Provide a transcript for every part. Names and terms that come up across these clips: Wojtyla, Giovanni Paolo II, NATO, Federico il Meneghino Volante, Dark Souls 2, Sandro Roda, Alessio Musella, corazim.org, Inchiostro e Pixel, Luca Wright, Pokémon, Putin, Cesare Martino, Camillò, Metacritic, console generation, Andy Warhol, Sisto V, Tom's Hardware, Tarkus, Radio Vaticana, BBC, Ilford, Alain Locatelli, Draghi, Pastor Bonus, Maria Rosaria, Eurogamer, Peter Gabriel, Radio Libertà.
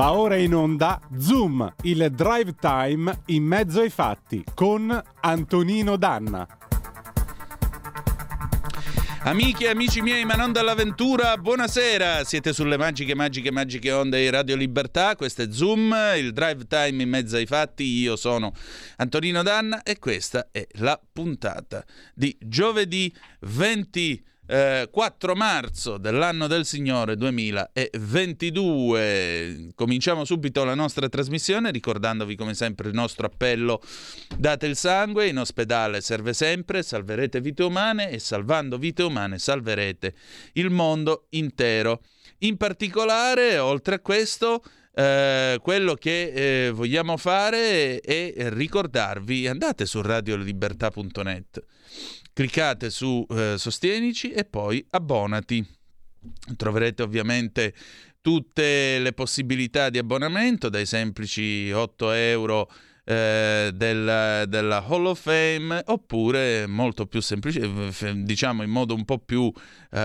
Va ora in onda Zoom, il drive time in mezzo ai fatti con Antonino Danna. Amiche e amici miei, Manon D'Aventura, buonasera. Siete sulle magiche onde di Radio Libertà. Questo è Zoom, il drive time in mezzo ai fatti. Io sono Antonino Danna e questa è la puntata di giovedì 4 marzo dell'anno del Signore 2022. Cominciamo subito la nostra trasmissione ricordandovi come sempre il nostro appello: date il sangue, in ospedale serve sempre, salverete vite umane e salvando vite umane salverete il mondo intero. In particolare, oltre a questo, quello che vogliamo fare è ricordarvi: andate su radiolibertà.net, cliccate su Sostienici e poi abbonati. Troverete ovviamente tutte le possibilità di abbonamento, dai semplici €8 della Hall of Fame, oppure molto più semplice, diciamo in modo un po' più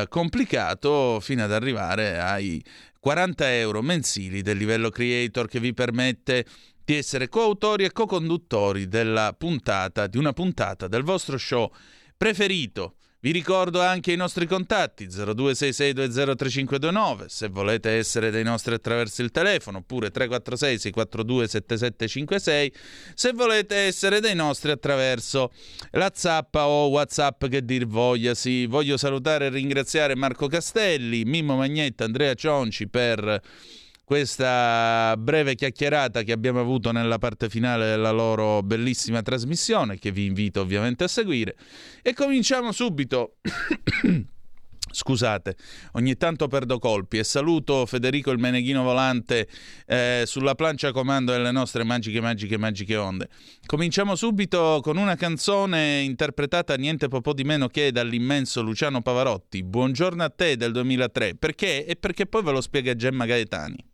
complicato, fino ad arrivare ai €40 mensili del livello creator, che vi permette di essere coautori e co-conduttori della puntata, di una puntata del vostro show preferito. Vi ricordo anche i nostri contatti: 0266203529 se volete essere dei nostri attraverso il telefono, oppure 346 642 7756 se volete essere dei nostri attraverso la zappa o WhatsApp, che dir voglia. Sì, voglio salutare e ringraziare Marco Castelli, Mimmo Magnetta, Andrea Cionci per questa breve chiacchierata che abbiamo avuto nella parte finale della loro bellissima trasmissione, che vi invito ovviamente a seguire. E cominciamo subito. Scusate, ogni tanto perdo colpi, e saluto Federico il Meneghino Volante sulla plancia comando delle nostre magiche onde. Cominciamo subito con una canzone interpretata niente po' di meno che dall'immenso Luciano Pavarotti, Buongiorno a te, del 2003. Perché? E perché poi ve lo spiega Gemma Gaetani.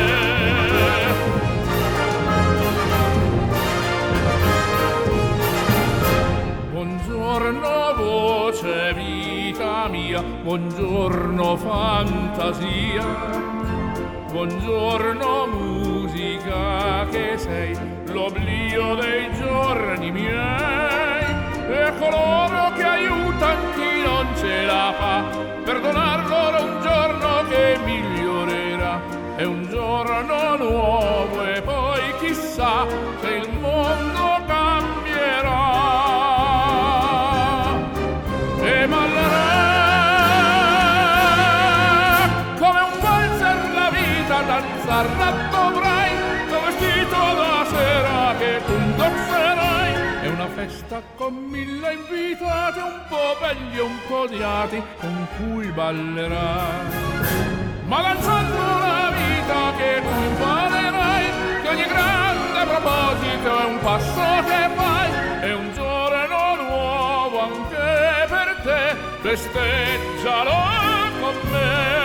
Buongiorno voce vita mia, buongiorno fantasia, buongiorno musica che sei l'oblio dei giorni miei, e coloro che aiutan chi non ce la fa, perdonar loro un giorno che migliorerà. È un giorno nuovo e poi chissà se il mondo cambierà. E ballerà come un valzer la vita, danzarla dovrai, con vestito da sera che tu indosserai. È una festa con 1000 invitati, un po' belli e un po' odiati, con cui ballerai, ma danzando la vita che tu imparerai, che ogni grande proposito è un passo che fai. È un giorno nuovo anche per te, festeggialo con me.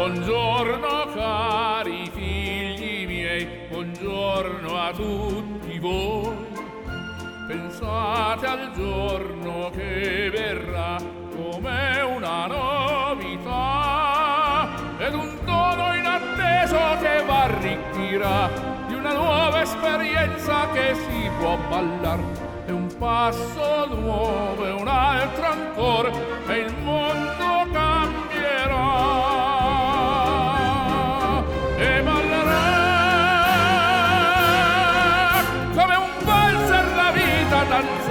Buongiorno cari figli miei, buongiorno a tutti voi. Pensate al giorno che verrà come una novità, ed un dono inatteso che v'arricchirà di una nuova esperienza che si può ballar. È un passo nuovo e un altro ancora, e il mondo cambierà.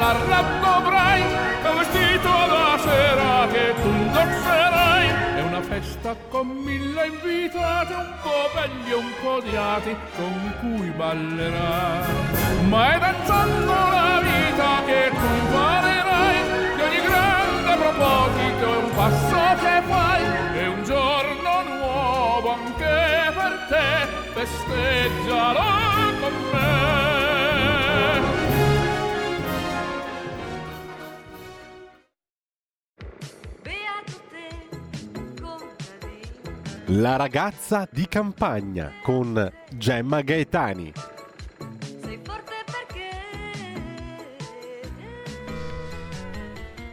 scarlatto dovrai, è un vestito da sera che tu indosserai. È una festa con 1000 invitati, un po' belli e un po' odiati, con cui ballerai. Ma è danzando la vita che tu imparerai, che ogni grande proposito è un passo che fai. È un giorno nuovo anche per te, festeggialo con me. La ragazza di campagna con Gemma Gaetani. Sei forte perché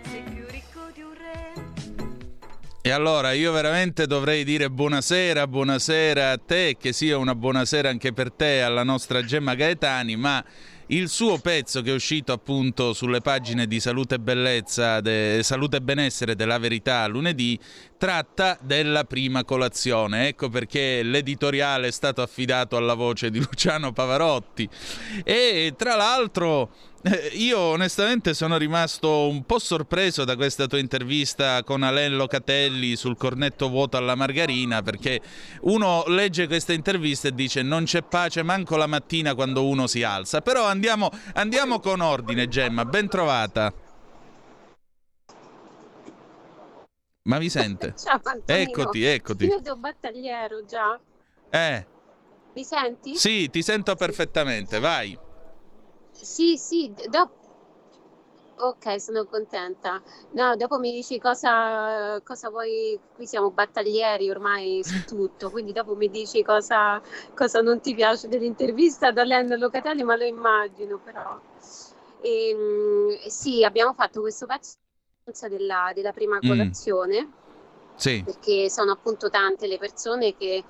sei più ricco di un re. E allora io veramente dovrei dire buonasera, buonasera a te, che sia una buonasera anche per te alla nostra Gemma Gaetani, ma il suo pezzo che è uscito appunto sulle pagine di Salute e Bellezza, Salute e Benessere della Verità lunedì, tratta della prima colazione. Ecco perché l'editoriale è stato affidato alla voce di Luciano Pavarotti. E tra l'altro io onestamente sono rimasto un po' sorpreso da questa tua intervista con Alain Locatelli sul cornetto vuoto alla margarina, perché uno legge questa intervista e dice non c'è pace manco la mattina quando uno si alza. Però andiamo con ordine, Gemma, ben trovata. Ma mi sente? Ciao, eccoti. Io devo battagliero già. Mi senti? Sì, ti sento perfettamente, vai. Sì, dopo. Ok, sono contenta. No, dopo mi dici cosa vuoi. Qui siamo battaglieri ormai su tutto, quindi dopo mi dici cosa non ti piace dell'intervista da Alain Locatelli, ma lo immagino però. Sì, abbiamo fatto questo pezzo della prima colazione, sì, perché sono appunto tante le persone che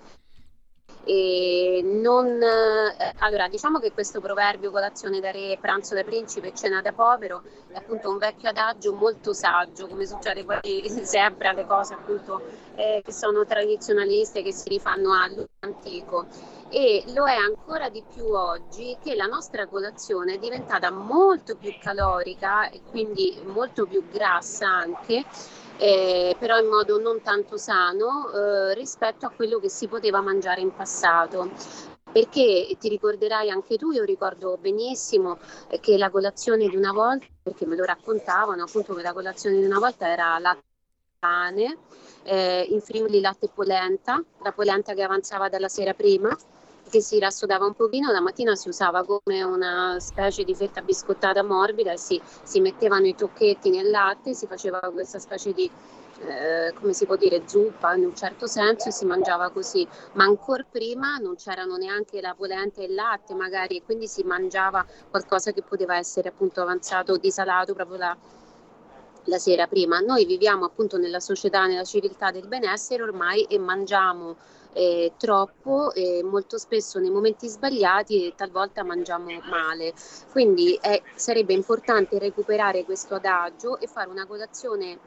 allora diciamo che questo proverbio colazione da re, pranzo da principe, cena da povero è appunto un vecchio adagio molto saggio, come succede quasi sempre alle cose appunto che sono tradizionaliste, che si rifanno all'antico, e lo è ancora di più oggi che la nostra colazione è diventata molto più calorica e quindi molto più grassa anche, però in modo non tanto sano rispetto a quello che si poteva mangiare in passato, perché ti ricorderai anche tu, io ricordo benissimo che la colazione di una volta, perché me lo raccontavano appunto, che la colazione di una volta era latte e pane, in Friuli latte e polenta, la polenta che avanzava dalla sera prima, che si rassodava un pochino, la mattina si usava come una specie di fetta biscottata morbida e si mettevano i tocchetti nel latte, si faceva questa specie di come si può dire, zuppa in un certo senso, e si mangiava così, ma ancora prima non c'erano neanche la polenta e il latte magari, e quindi si mangiava qualcosa che poteva essere appunto avanzato, disalato proprio la sera prima. Noi viviamo appunto nella società, nella civiltà del benessere ormai, e mangiamo troppo e molto spesso nei momenti sbagliati, e talvolta mangiamo male, quindi sarebbe importante recuperare questo adagio e fare una colazione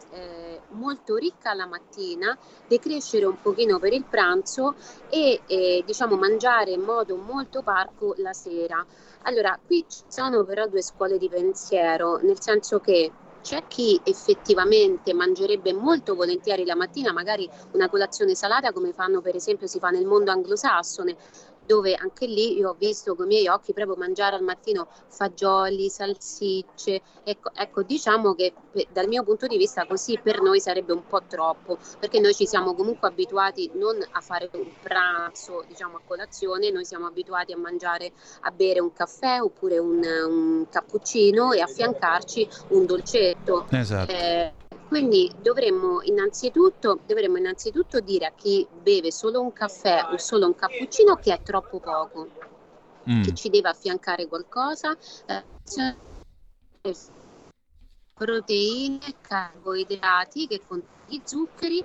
molto ricca la mattina, decrescere un pochino per il pranzo e diciamo mangiare in modo molto parco la sera. Allora qui ci sono però due scuole di pensiero, nel senso che c'è chi effettivamente mangerebbe molto volentieri la mattina magari una colazione salata, come fanno per esempio, si fa nel mondo anglosassone, dove anche lì io ho visto con i miei occhi proprio mangiare al mattino fagioli, salsicce, ecco diciamo che dal mio punto di vista così per noi sarebbe un po' troppo, perché noi ci siamo comunque abituati non a fare un pranzo, diciamo a colazione, noi siamo abituati a mangiare, a bere un caffè oppure un cappuccino e affiancarci un dolcetto. Esatto. Quindi dovremmo innanzitutto dire a chi beve solo un caffè o solo un cappuccino che è troppo poco, che ci deve affiancare qualcosa, proteine, carboidrati che contengono di zuccheri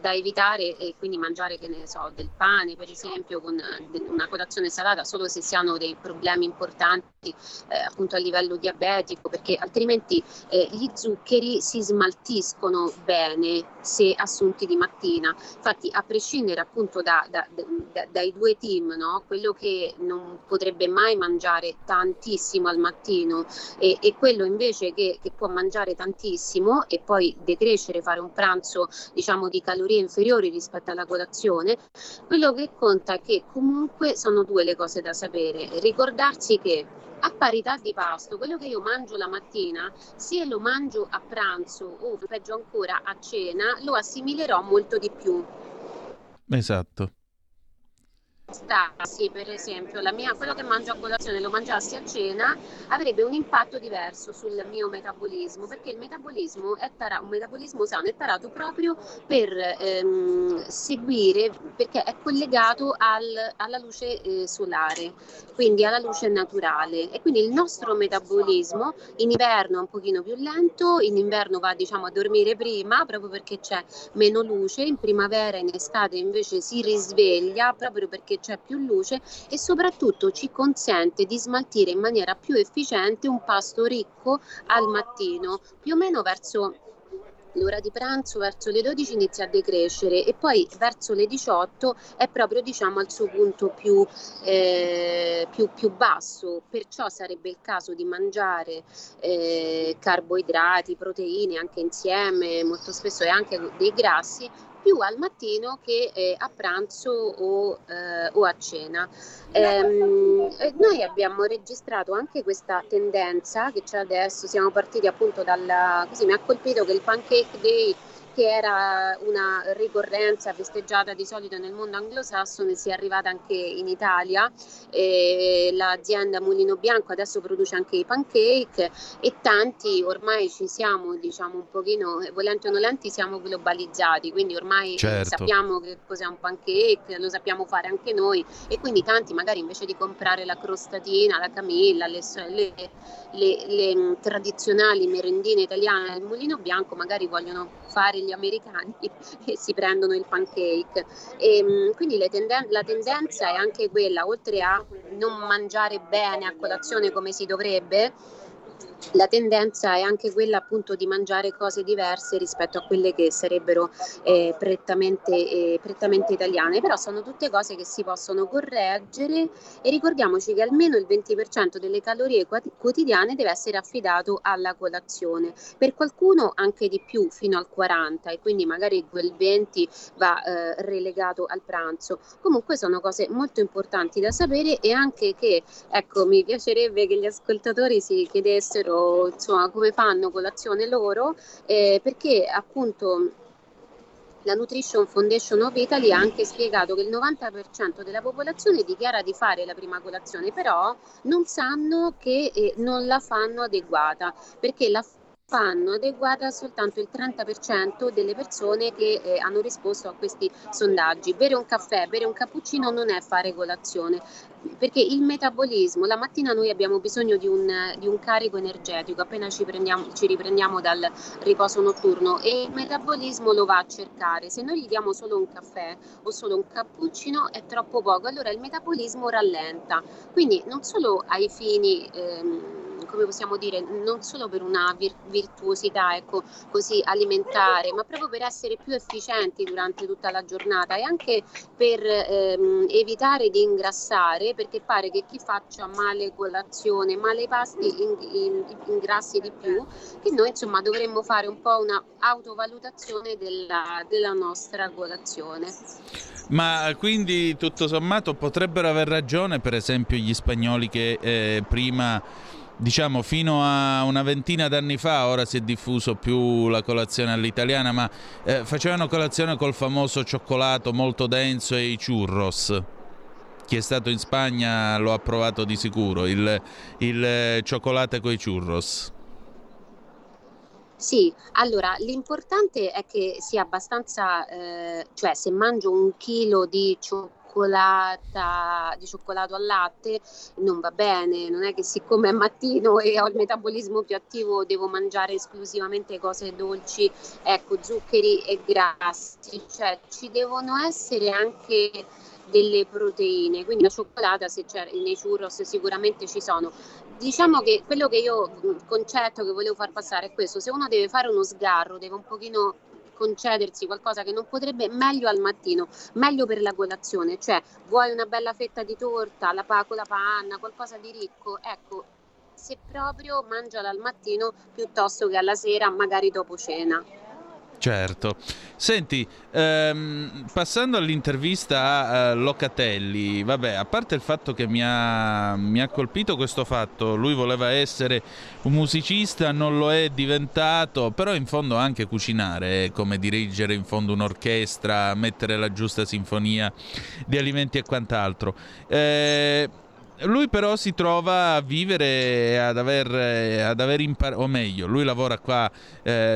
da evitare, e quindi mangiare, che ne so, del pane per esempio con una colazione salata solo se si hanno dei problemi importanti appunto a livello diabetico, perché altrimenti gli zuccheri si smaltiscono bene se assunti di mattina. Infatti, a prescindere appunto dai due team, no? Quello che non potrebbe mai mangiare tantissimo al mattino e quello invece che può mangiare tantissimo e poi decrescere, fare un pranzo diciamo di calorie inferiori rispetto alla colazione, quello che conta è che comunque sono due le cose da sapere: ricordarsi che a parità di pasto, quello che io mangio la mattina, se lo mangio a pranzo o peggio ancora a cena, lo assimilerò molto di più. Esatto. Sì, per esempio quello che mangio a colazione lo mangiassi a cena avrebbe un impatto diverso sul mio metabolismo, perché il metabolismo è un metabolismo sano è tarato proprio per seguire, perché è collegato alla luce solare, quindi alla luce naturale, e quindi il nostro metabolismo in inverno è un pochino più lento, in inverno va diciamo a dormire prima proprio perché c'è meno luce, in primavera e in estate invece si risveglia proprio perché c'è più luce, e soprattutto ci consente di smaltire in maniera più efficiente un pasto ricco al mattino. Più o meno verso l'ora di pranzo, verso le 12 inizia a decrescere, e poi verso le 18 è proprio diciamo al suo punto più basso, perciò sarebbe il caso di mangiare carboidrati, proteine anche insieme, molto spesso e anche dei grassi, più al mattino che a pranzo o a cena. Noi abbiamo registrato anche questa tendenza che c'è adesso, siamo partiti appunto così mi ha colpito che il Pancake Day, che era una ricorrenza festeggiata di solito nel mondo anglosassone, si è arrivata anche in Italia. L'azienda Mulino Bianco adesso produce anche i pancake, e tanti ormai ci siamo, diciamo un pochino, volenti o nolenti, siamo globalizzati, quindi ormai certo. Sappiamo che cos'è un pancake, lo sappiamo fare anche noi, e quindi tanti magari invece di comprare la crostatina, la camilla, le tradizionali merendine italiane del Mulino Bianco, magari vogliono fare gli americani e si prendono il pancake. E quindi la tendenza è anche quella, oltre a non mangiare bene a colazione come si dovrebbe, la tendenza è anche quella appunto di mangiare cose diverse rispetto a quelle che sarebbero prettamente italiane, però sono tutte cose che si possono correggere, e ricordiamoci che almeno il 20% delle calorie quotidiane deve essere affidato alla colazione, per qualcuno anche di più fino al 40%, e quindi magari quel 20% va relegato al pranzo. Comunque sono cose molto importanti da sapere, e anche che, ecco, mi piacerebbe che gli ascoltatori si chiedessero insomma come fanno colazione loro, perché appunto la Nutrition Foundation of Italy ha anche spiegato che il 90% della popolazione dichiara di fare la prima colazione, però non sanno che non la fanno adeguata, perché la fanno adeguata soltanto il 30% delle persone che hanno risposto a questi sondaggi. Bere un caffè, bere un cappuccino non è fare colazione, perché il metabolismo, la mattina noi abbiamo bisogno di un carico energetico appena ci riprendiamo dal riposo notturno, e il metabolismo lo va a cercare. Se noi gli diamo solo un caffè o solo un cappuccino è troppo poco, allora il metabolismo rallenta, quindi non solo ai fini come possiamo dire, non solo per una virtuosità ecco così alimentare, ma proprio per essere più efficienti durante tutta la giornata, e anche per evitare di ingrassare, perché pare che chi faccia male colazione, male i pasti ingrassi di più, che noi insomma dovremmo fare un po' una autovalutazione della nostra colazione. Ma quindi tutto sommato potrebbero aver ragione per esempio gli spagnoli che prima, diciamo fino a una ventina d'anni fa, ora si è diffuso più la colazione all'italiana, ma facevano colazione col famoso cioccolato molto denso e i churros. Chi è stato in Spagna lo ha provato di sicuro, il cioccolato coi churros. Sì, allora l'importante è che sia abbastanza, cioè se mangio un chilo di cioccolato cioccolata, di cioccolato al latte non va bene, non è che siccome è mattino e ho il metabolismo più attivo devo mangiare esclusivamente cose dolci, ecco, zuccheri e grassi, cioè ci devono essere anche delle proteine, quindi la cioccolata, se c'è, nei churros sicuramente ci sono. Diciamo che quello che io, il concetto che volevo far passare è questo: se uno deve fare uno sgarro, deve un pochino concedersi qualcosa che non potrebbe, meglio al mattino, meglio per la colazione, cioè vuoi una bella fetta di torta, la pacola panna, qualcosa di ricco, ecco, se proprio mangiala al mattino piuttosto che alla sera, magari dopo cena. Certo. Senti, passando all'intervista a Locatelli, vabbè, a parte il fatto che mi ha colpito questo fatto, lui voleva essere un musicista, non lo è diventato, però in fondo anche cucinare è come dirigere in fondo un'orchestra, mettere la giusta sinfonia di alimenti e quant'altro. Lui però si trova a vivere, ad aver imparato, o meglio, lui lavora qua,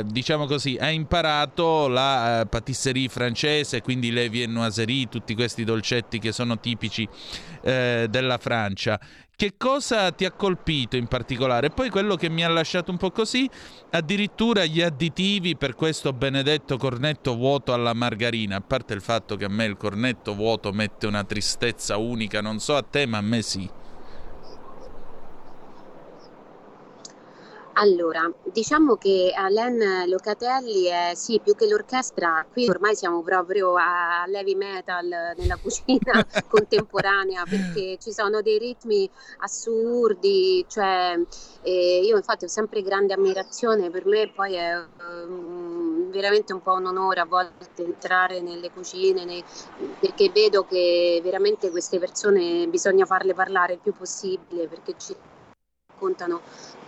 diciamo così, ha imparato la patisserie francese, quindi le viennoiserie, tutti questi dolcetti che sono tipici della Francia. Che cosa ti ha colpito in particolare? Poi quello che mi ha lasciato un po' così, addirittura gli additivi per questo benedetto cornetto vuoto alla margarina, a parte il fatto che a me il cornetto vuoto mette una tristezza unica, non so a te ma a me sì. Allora, diciamo che Alain Locatelli è sì, più che l'orchestra, qui ormai siamo proprio a heavy metal nella cucina contemporanea, perché ci sono dei ritmi assurdi, cioè io infatti ho sempre grande ammirazione, per me poi è veramente un po' un onore a volte entrare nelle cucine, perché vedo che veramente queste persone bisogna farle parlare il più possibile, perché ci raccontano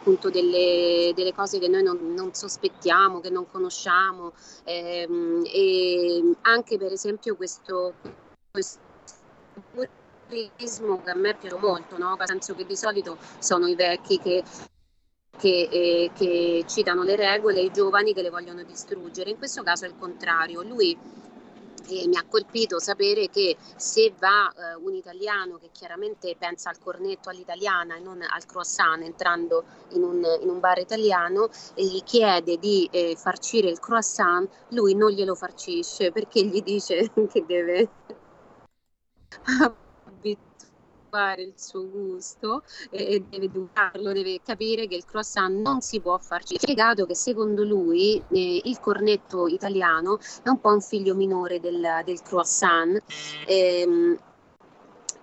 appunto delle cose che noi non sospettiamo, che non conosciamo, e anche per esempio questo turismo che a me piace molto, no? Nel senso che di solito sono i vecchi che citano le regole e i giovani che le vogliono distruggere, in questo caso è il contrario, lui. E mi ha colpito sapere che se va un italiano che chiaramente pensa al cornetto all'italiana e non al croissant, entrando in un bar italiano e gli chiede di farcire il croissant, lui non glielo farcisce perché gli dice che deve abituare il suo gusto e deve educarlo, deve capire che il croissant non si può farcire. Ho spiegato che secondo lui il cornetto italiano è un po' un figlio minore del croissant,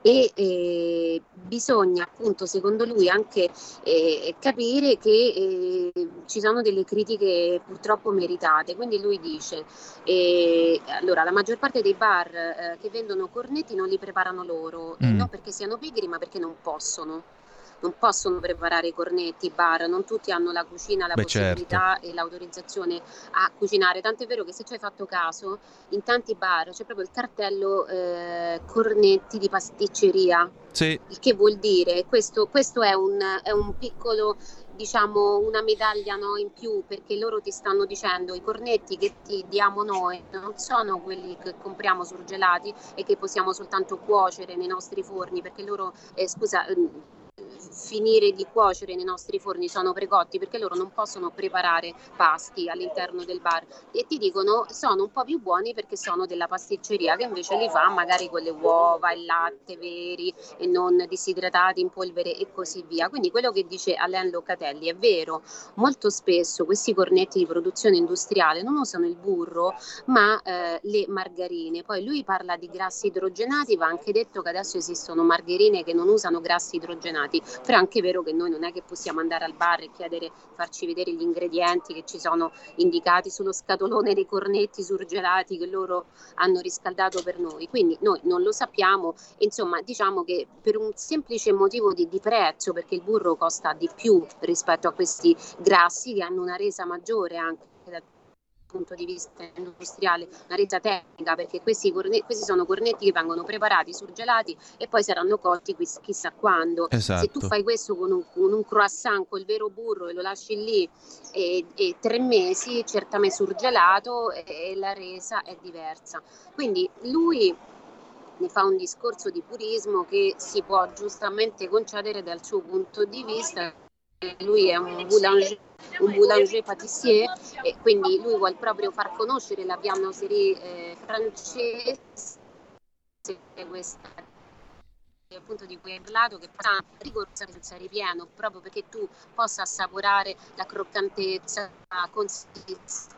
e bisogna appunto secondo lui anche capire che ci sono delle critiche purtroppo meritate, quindi lui dice allora la maggior parte dei bar che vendono cornetti non li preparano loro, non perché siano pigri ma perché non possono preparare i cornetti, i bar, non tutti hanno la cucina, la possibilità, certo, e l'autorizzazione a cucinare, tant'è vero che se ci hai fatto caso in tanti bar c'è proprio il cartello cornetti di pasticceria, sì. Il che vuol dire, questo è un piccolo, diciamo, una medaglia, no, in più, perché loro ti stanno dicendo i cornetti che ti diamo noi non sono quelli che compriamo surgelati e che possiamo soltanto cuocere nei nostri forni, perché loro, finire di cuocere nei nostri forni, sono precotti, perché loro non possono preparare pasti all'interno del bar, e ti dicono sono un po' più buoni perché sono della pasticceria, che invece li fa magari con le uova, il latte veri e non disidratati in polvere e così via. Quindi quello che dice Alain Locatelli è vero, molto spesso questi cornetti di produzione industriale non usano il burro ma le margarine. Poi lui parla di grassi idrogenati, va anche detto che adesso esistono margarine che non usano grassi idrogenati, però è anche vero che noi non è che possiamo andare al bar e chiedere, farci vedere gli ingredienti che ci sono indicati sullo scatolone dei cornetti surgelati che loro hanno riscaldato per noi, quindi noi non lo sappiamo, insomma diciamo che per un semplice motivo di prezzo, perché il burro costa di più rispetto a questi grassi che hanno una resa maggiore anche da punto di vista industriale, una resa tecnica, perché questi sono cornetti che vengono preparati, surgelati e poi saranno cotti chissà quando. Esatto. Se tu fai questo con un croissant col vero burro e lo lasci lì e 3 mesi, certamente surgelato, e la resa è diversa. Quindi lui ne fa un discorso di purismo che si può giustamente concedere dal suo punto di vista. Lui è un boulanger pâtissier e quindi lui vuole proprio far conoscere la pianoserie francese, questa appunto di cui hai parlato, che fa rigorosa senza ripieno, proprio perché tu possa assaporare la croccantezza, la consistenza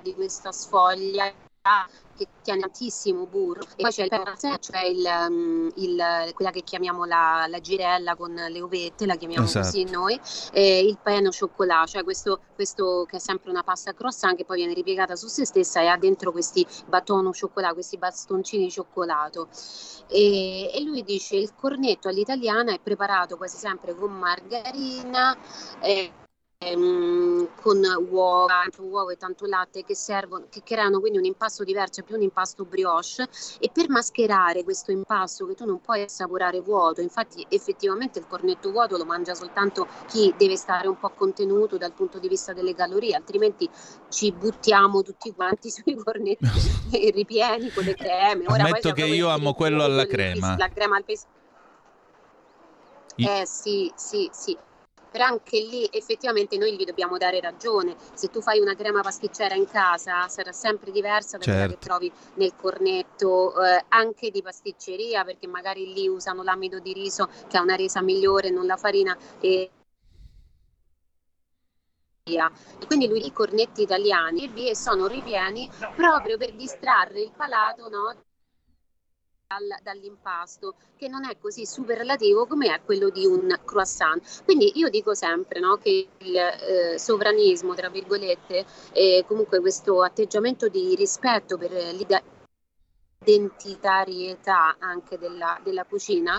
di questa sfoglia che tiene tantissimo burro. E poi c'è il parmesan, cioè quella che chiamiamo la girella con le uvette, la chiamiamo così noi, e il pain au chocolat, cioè questo che è sempre una pasta croissant che poi viene ripiegata su se stessa e ha dentro questi bâton au chocolat, questi bastoncini di cioccolato. E lui dice il cornetto all'italiana è preparato quasi sempre con margarina, con uova e tanto latte che servono, che creano quindi un impasto diverso, più un impasto brioche, e per mascherare questo impasto che tu non puoi assaporare vuoto, infatti effettivamente il cornetto vuoto lo mangia soltanto chi deve stare un po' contenuto dal punto di vista delle calorie, altrimenti ci buttiamo tutti quanti sui cornetti ripieni con le creme. Ora, ammetto che io amo quello alla crema, la crema al pesto. Sì. Però anche lì effettivamente noi gli dobbiamo dare ragione. Se tu fai una crema pasticcera in casa sarà sempre diversa da quella che trovi nel cornetto anche di pasticceria, perché magari lì usano l'amido di riso che ha una resa migliore, non la farina. E quindi lui i cornetti italiani e sono ripieni proprio per distrarre il palato, no? Dall'impasto, che non è così superlativo come è quello di un croissant. Quindi io dico sempre, no, che il sovranismo, tra virgolette, comunque questo atteggiamento di rispetto per l'identitarietà anche della cucina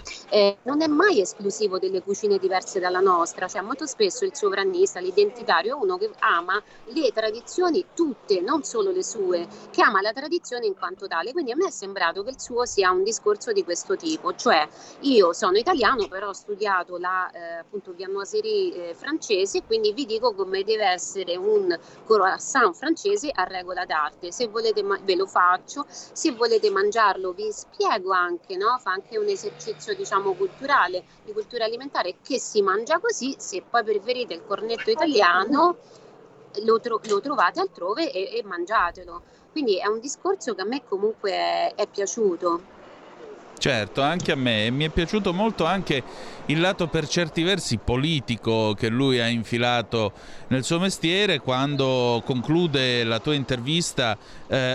non è mai esclusivo delle cucine diverse dalla nostra, cioè molto spesso il sovranista, l'identitario, è uno che ama le tradizioni tutte, non solo le sue, che ama la tradizione in quanto tale. Quindi a me è sembrato che il suo sia un discorso di questo tipo, cioè io sono italiano però ho studiato la appunto viennoiserie francese, quindi vi dico come deve essere un croissant francese a regola d'arte, se volete ve lo faccio, se volete mangiarlo vi spiego anche, no? Fa anche un esercizio, diciamo, culturale, di cultura alimentare, che si mangia così. Se poi preferite il cornetto italiano lo trovate altrove e mangiatelo. Quindi è un discorso che a me comunque è piaciuto. Certo, anche a me mi è piaciuto molto anche il lato per certi versi politico che lui ha infilato nel suo mestiere, quando conclude la tua intervista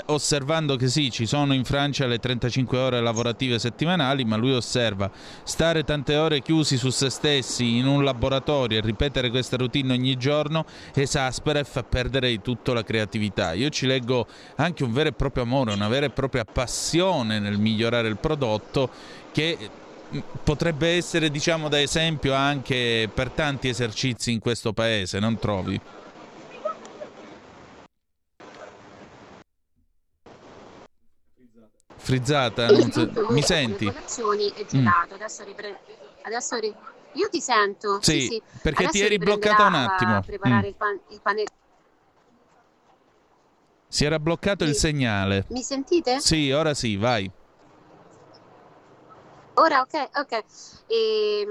osservando che sì, ci sono in Francia le 35 ore lavorative settimanali, ma lui osserva: stare tante ore chiusi su se stessi in un laboratorio e ripetere questa routine ogni giorno esaspera e fa perdere di tutto la creatività. Io ci leggo anche un vero e proprio amore, una vera e propria passione nel migliorare il prodotto, che potrebbe essere, diciamo, da esempio anche per tanti esercizi in questo paese, non trovi? Frizzata? Non so. Mi senti? Adesso io ti sento. Sì. Perché adesso ti eri bloccata un attimo. Preparare il panetto. Si era bloccato il segnale. Mi sentite? Sì, ora sì, vai. Ora ok. E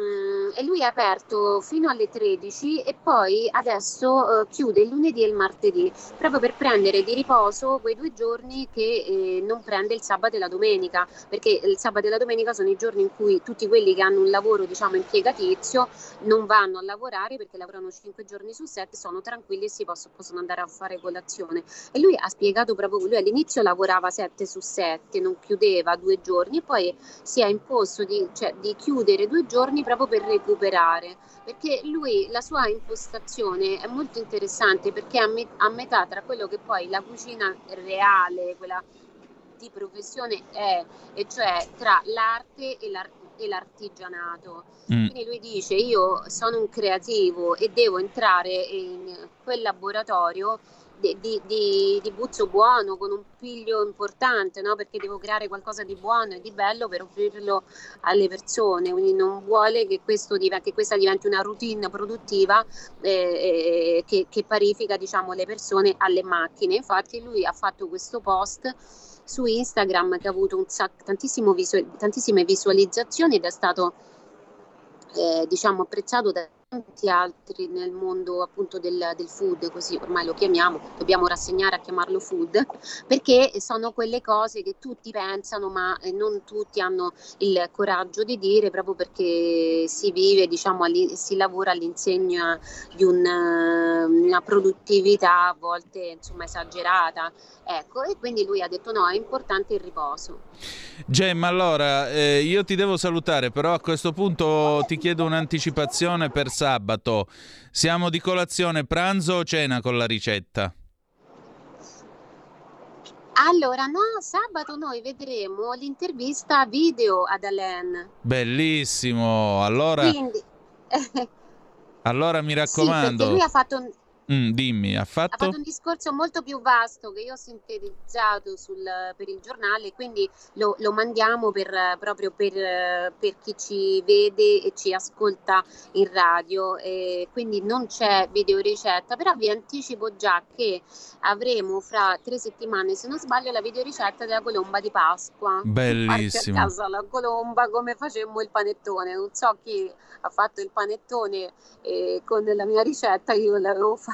lui è aperto fino alle 13 e poi adesso chiude il lunedì e il martedì, proprio per prendere di riposo quei due giorni che non prende il sabato e la domenica, perché il sabato e la domenica sono i giorni in cui tutti quelli che hanno un lavoro, diciamo, impiegatizio non vanno a lavorare, perché lavorano 5 giorni su 7, sono tranquilli e si possono andare a fare colazione. E lui ha spiegato proprio che lui all'inizio lavorava 7 su 7, non chiudeva 2 giorni, e poi si è imposto di chiudere 2 giorni proprio per recuperare, perché lui, la sua impostazione è molto interessante, perché è a metà tra quello che poi la cucina reale, quella di professione è, e cioè tra l'arte e l'artigianato. Quindi lui dice: io sono un creativo e devo entrare in quel laboratorio di buzzo buono, con un piglio importante, no? Perché devo creare qualcosa di buono e di bello per offrirlo alle persone. Quindi non vuole che questa diventi una routine produttiva che parifica, diciamo, le persone alle macchine. Infatti lui ha fatto questo post su Instagram, che ha avuto un sacco, tantissime visualizzazioni ed è stato apprezzato da tanti altri nel mondo appunto del food, così ormai lo chiamiamo, dobbiamo rassegnare a chiamarlo food, perché sono quelle cose che tutti pensano ma non tutti hanno il coraggio di dire, proprio perché si vive, si lavora all'insegna di una produttività a volte esagerata, e quindi lui ha detto no, è importante il riposo. Gemma, allora io ti devo salutare, però a questo punto ti chiedo un'anticipazione per sabato. Siamo di colazione, pranzo o cena con la ricetta? Allora no, sabato noi vedremo l'intervista video ad Alain. Bellissimo, allora. Quindi, allora mi raccomando. Sì, lui ha fatto ha fatto un discorso molto più vasto che io ho sintetizzato per il giornale, quindi lo mandiamo proprio per chi ci vede e ci ascolta in radio, quindi non c'è videoricetta, però vi anticipo già che avremo fra 3 settimane, se non sbaglio, la videoricetta della colomba di Pasqua. Bellissimo. A casa la colomba, come facemmo il panettone, non so chi ha fatto il panettone con la mia ricetta, io l'avevo fatto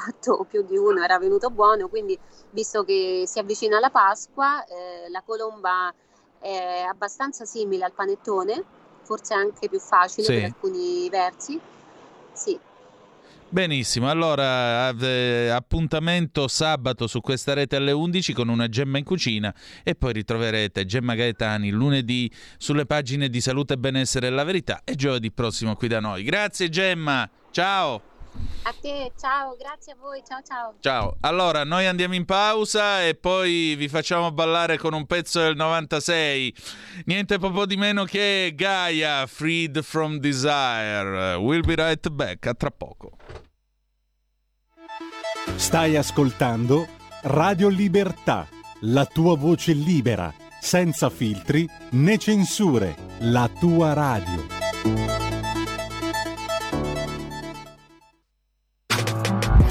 più di uno, era venuto buono, quindi visto che si avvicina la Pasqua, la colomba è abbastanza simile al panettone, forse anche più facile, sì, per alcuni versi, sì. Benissimo, allora appuntamento sabato su questa rete alle 11 con una Gemma in cucina, e poi ritroverete Gemma Gaetani lunedì sulle pagine di Salute e Benessere e La Verità, e giovedì prossimo qui da noi. Grazie Gemma, ciao! A te, ciao, grazie a voi, ciao ciao. Ciao, allora noi andiamo in pausa e poi vi facciamo ballare con un pezzo del 96, niente po' di meno che Gaia, Freed from Desire. We'll be right back, a tra poco. Stai ascoltando Radio Libertà, la tua voce libera, senza filtri né censure, la tua radio.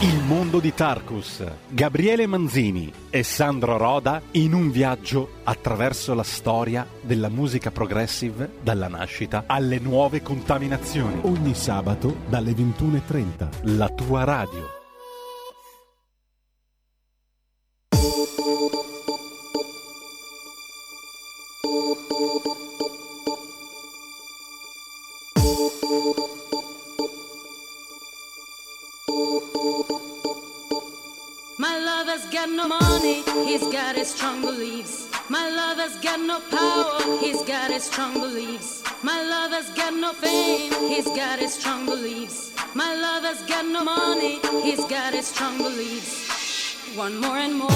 Il mondo di Tarkus, Gabriele Manzini e Sandro Roda in un viaggio attraverso la storia della musica progressive dalla nascita alle nuove contaminazioni. Ogni sabato dalle 21:30. La tua radio. My lover's got no money, he's got his strong beliefs. My lover's got no power, he's got his strong beliefs. My lover's got no fame, he's got his strong beliefs. My lover's got no money, he's got his strong beliefs. Want more and more,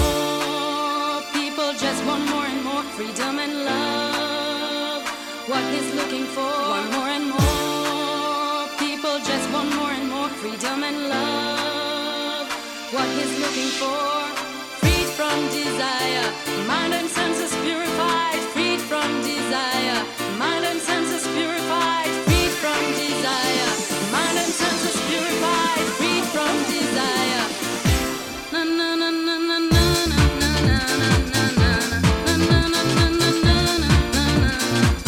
people just want more and more. Freedom and love, what he's looking for. Want more and more, people just want more and more. Freedom and love, what he's looking for. From desire, mind and senses purified, freed from desire, mind and senses purified, freed from desire, mind and senses purified, freed from desire. Na na na na na na na na na na na na na na na.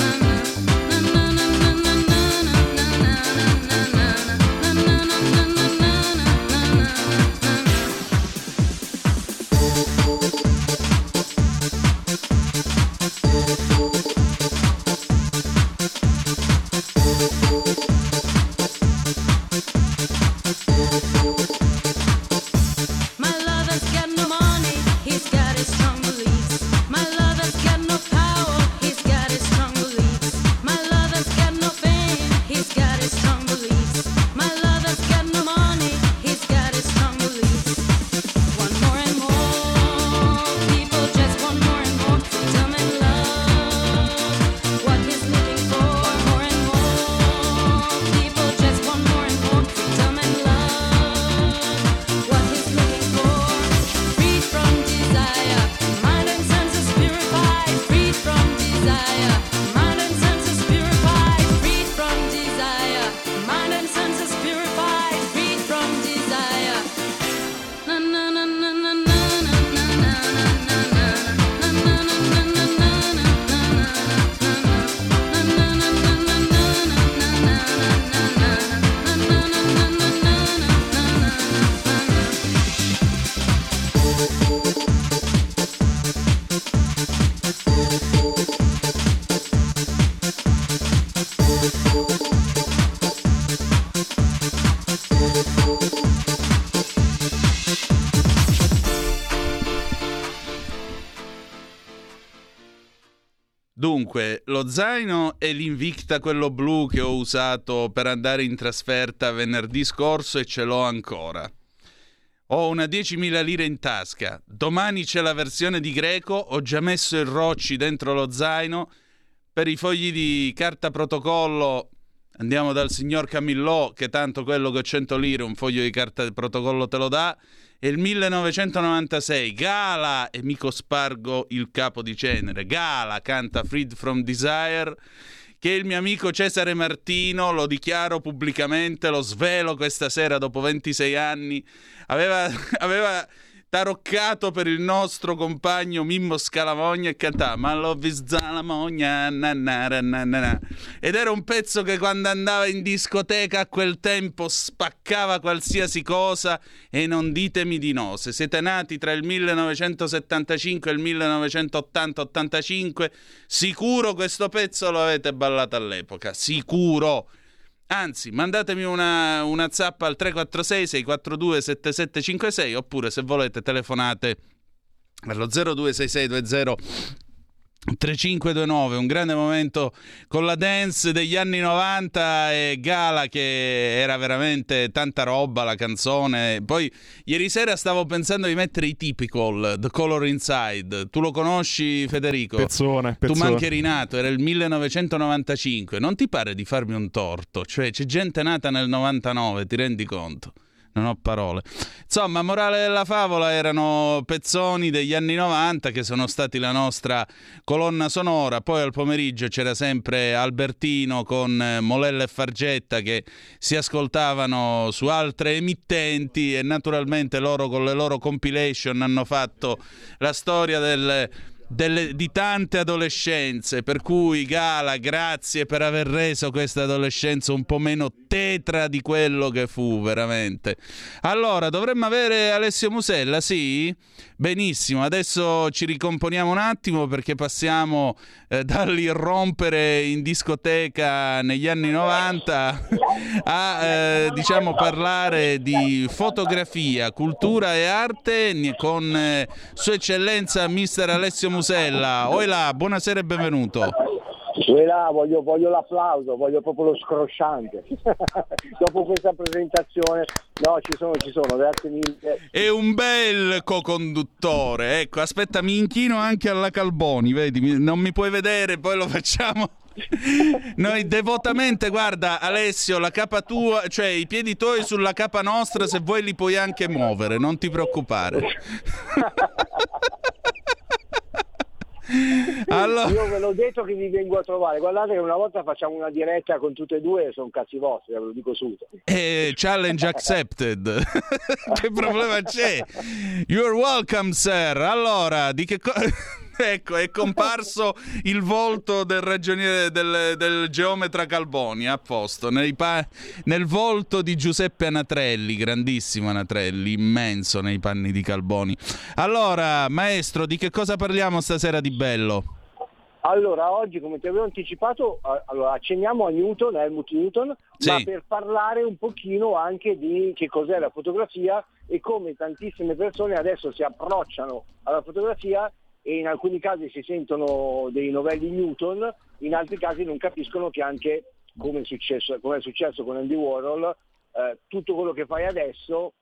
Dunque, lo zaino è l'Invicta, quello blu che ho usato per andare in trasferta venerdì scorso e ce l'ho ancora. Ho una 10.000 lire in tasca. Domani c'è la versione di Greco, ho già messo il Rocci dentro lo zaino. Per i fogli di carta protocollo andiamo dal signor Camillò, che tanto quello che ho 100 lire, un foglio di carta di protocollo te lo dà. È il 1996, Gala, e mi cospargo il capo di cenere. Gala canta Freed from Desire, che il mio amico Cesare Martino, lo dichiaro pubblicamente, lo svelo questa sera dopo 26 anni, aveva taroccato per il nostro compagno Mimmo Scalavogna e cantava "Ma love is Zalamogna, na na na na". Ed era un pezzo che quando andava in discoteca a quel tempo spaccava qualsiasi cosa, e non ditemi di no. Se siete nati tra il 1975 e il 1980-85, sicuro questo pezzo lo avete ballato all'epoca, sicuro. Anzi, mandatemi una zappa al 346-642-7756, oppure se volete telefonate allo 0266203529. Un grande momento con la dance degli anni 90 e Gala, che era veramente tanta roba la canzone. Poi ieri sera stavo pensando di mettere i Typical, The Color Inside. Tu lo conosci, Federico? Pezzone. Tu mancheri nato, era il 1995. Non ti pare di farmi un torto? Cioè, c'è gente nata nel 99, ti rendi conto? Non ho parole. Insomma, morale della favola, erano pezzoni degli anni 90 che sono stati la nostra colonna sonora. Poi al pomeriggio c'era sempre Albertino con Molella e Fargetta, che si ascoltavano su altre emittenti, e naturalmente loro con le loro compilation hanno fatto la storia di tante adolescenze, per cui Gala, grazie per aver reso questa adolescenza un po' meno tetra di quello che fu veramente. Allora, dovremmo avere Alessio Musella, sì? Benissimo, adesso ci ricomponiamo un attimo, perché passiamo dall'irrompere in discoteca negli anni 90 a parlare di fotografia, cultura e arte con Sua Eccellenza Mister Alessio Musella. Oilà, buonasera e benvenuto. Oilà, voglio l'applauso, voglio proprio lo scrosciante. Dopo questa presentazione, no, ci sono, grazie mille. È un bel co-conduttore, ecco, aspetta, mi inchino anche alla Calboni, vedi, non mi puoi vedere, poi lo facciamo. Noi devotamente, guarda Alessio, la capa tua, cioè i piedi tuoi sulla capa nostra, se vuoi li puoi anche muovere, non ti preoccupare. Allora, io ve l'ho detto che vi vengo a trovare. Guardate che una volta facciamo una diretta con tutte e due, sono cazzi vostri, ve lo dico subito. Challenge accepted. Che problema c'è? You're welcome, sir. Allora, di che cosa? Ecco, è comparso il volto del ragioniere, del geometra Calboni, a posto, nel volto di Giuseppe Anatrelli, grandissimo Anatrelli, immenso nei panni di Calboni. Allora, maestro, di che cosa parliamo stasera di bello? Allora, oggi, come ti avevo anticipato, allora, accenniamo a Newton, a Helmut Newton, sì. Ma per parlare un pochino anche di che cos'è la fotografia e come tantissime persone adesso si approcciano alla fotografia, e in alcuni casi si sentono dei novelli Newton, in altri casi non capiscono che anche, come è successo con Andy Warhol, tutto quello che fai adesso,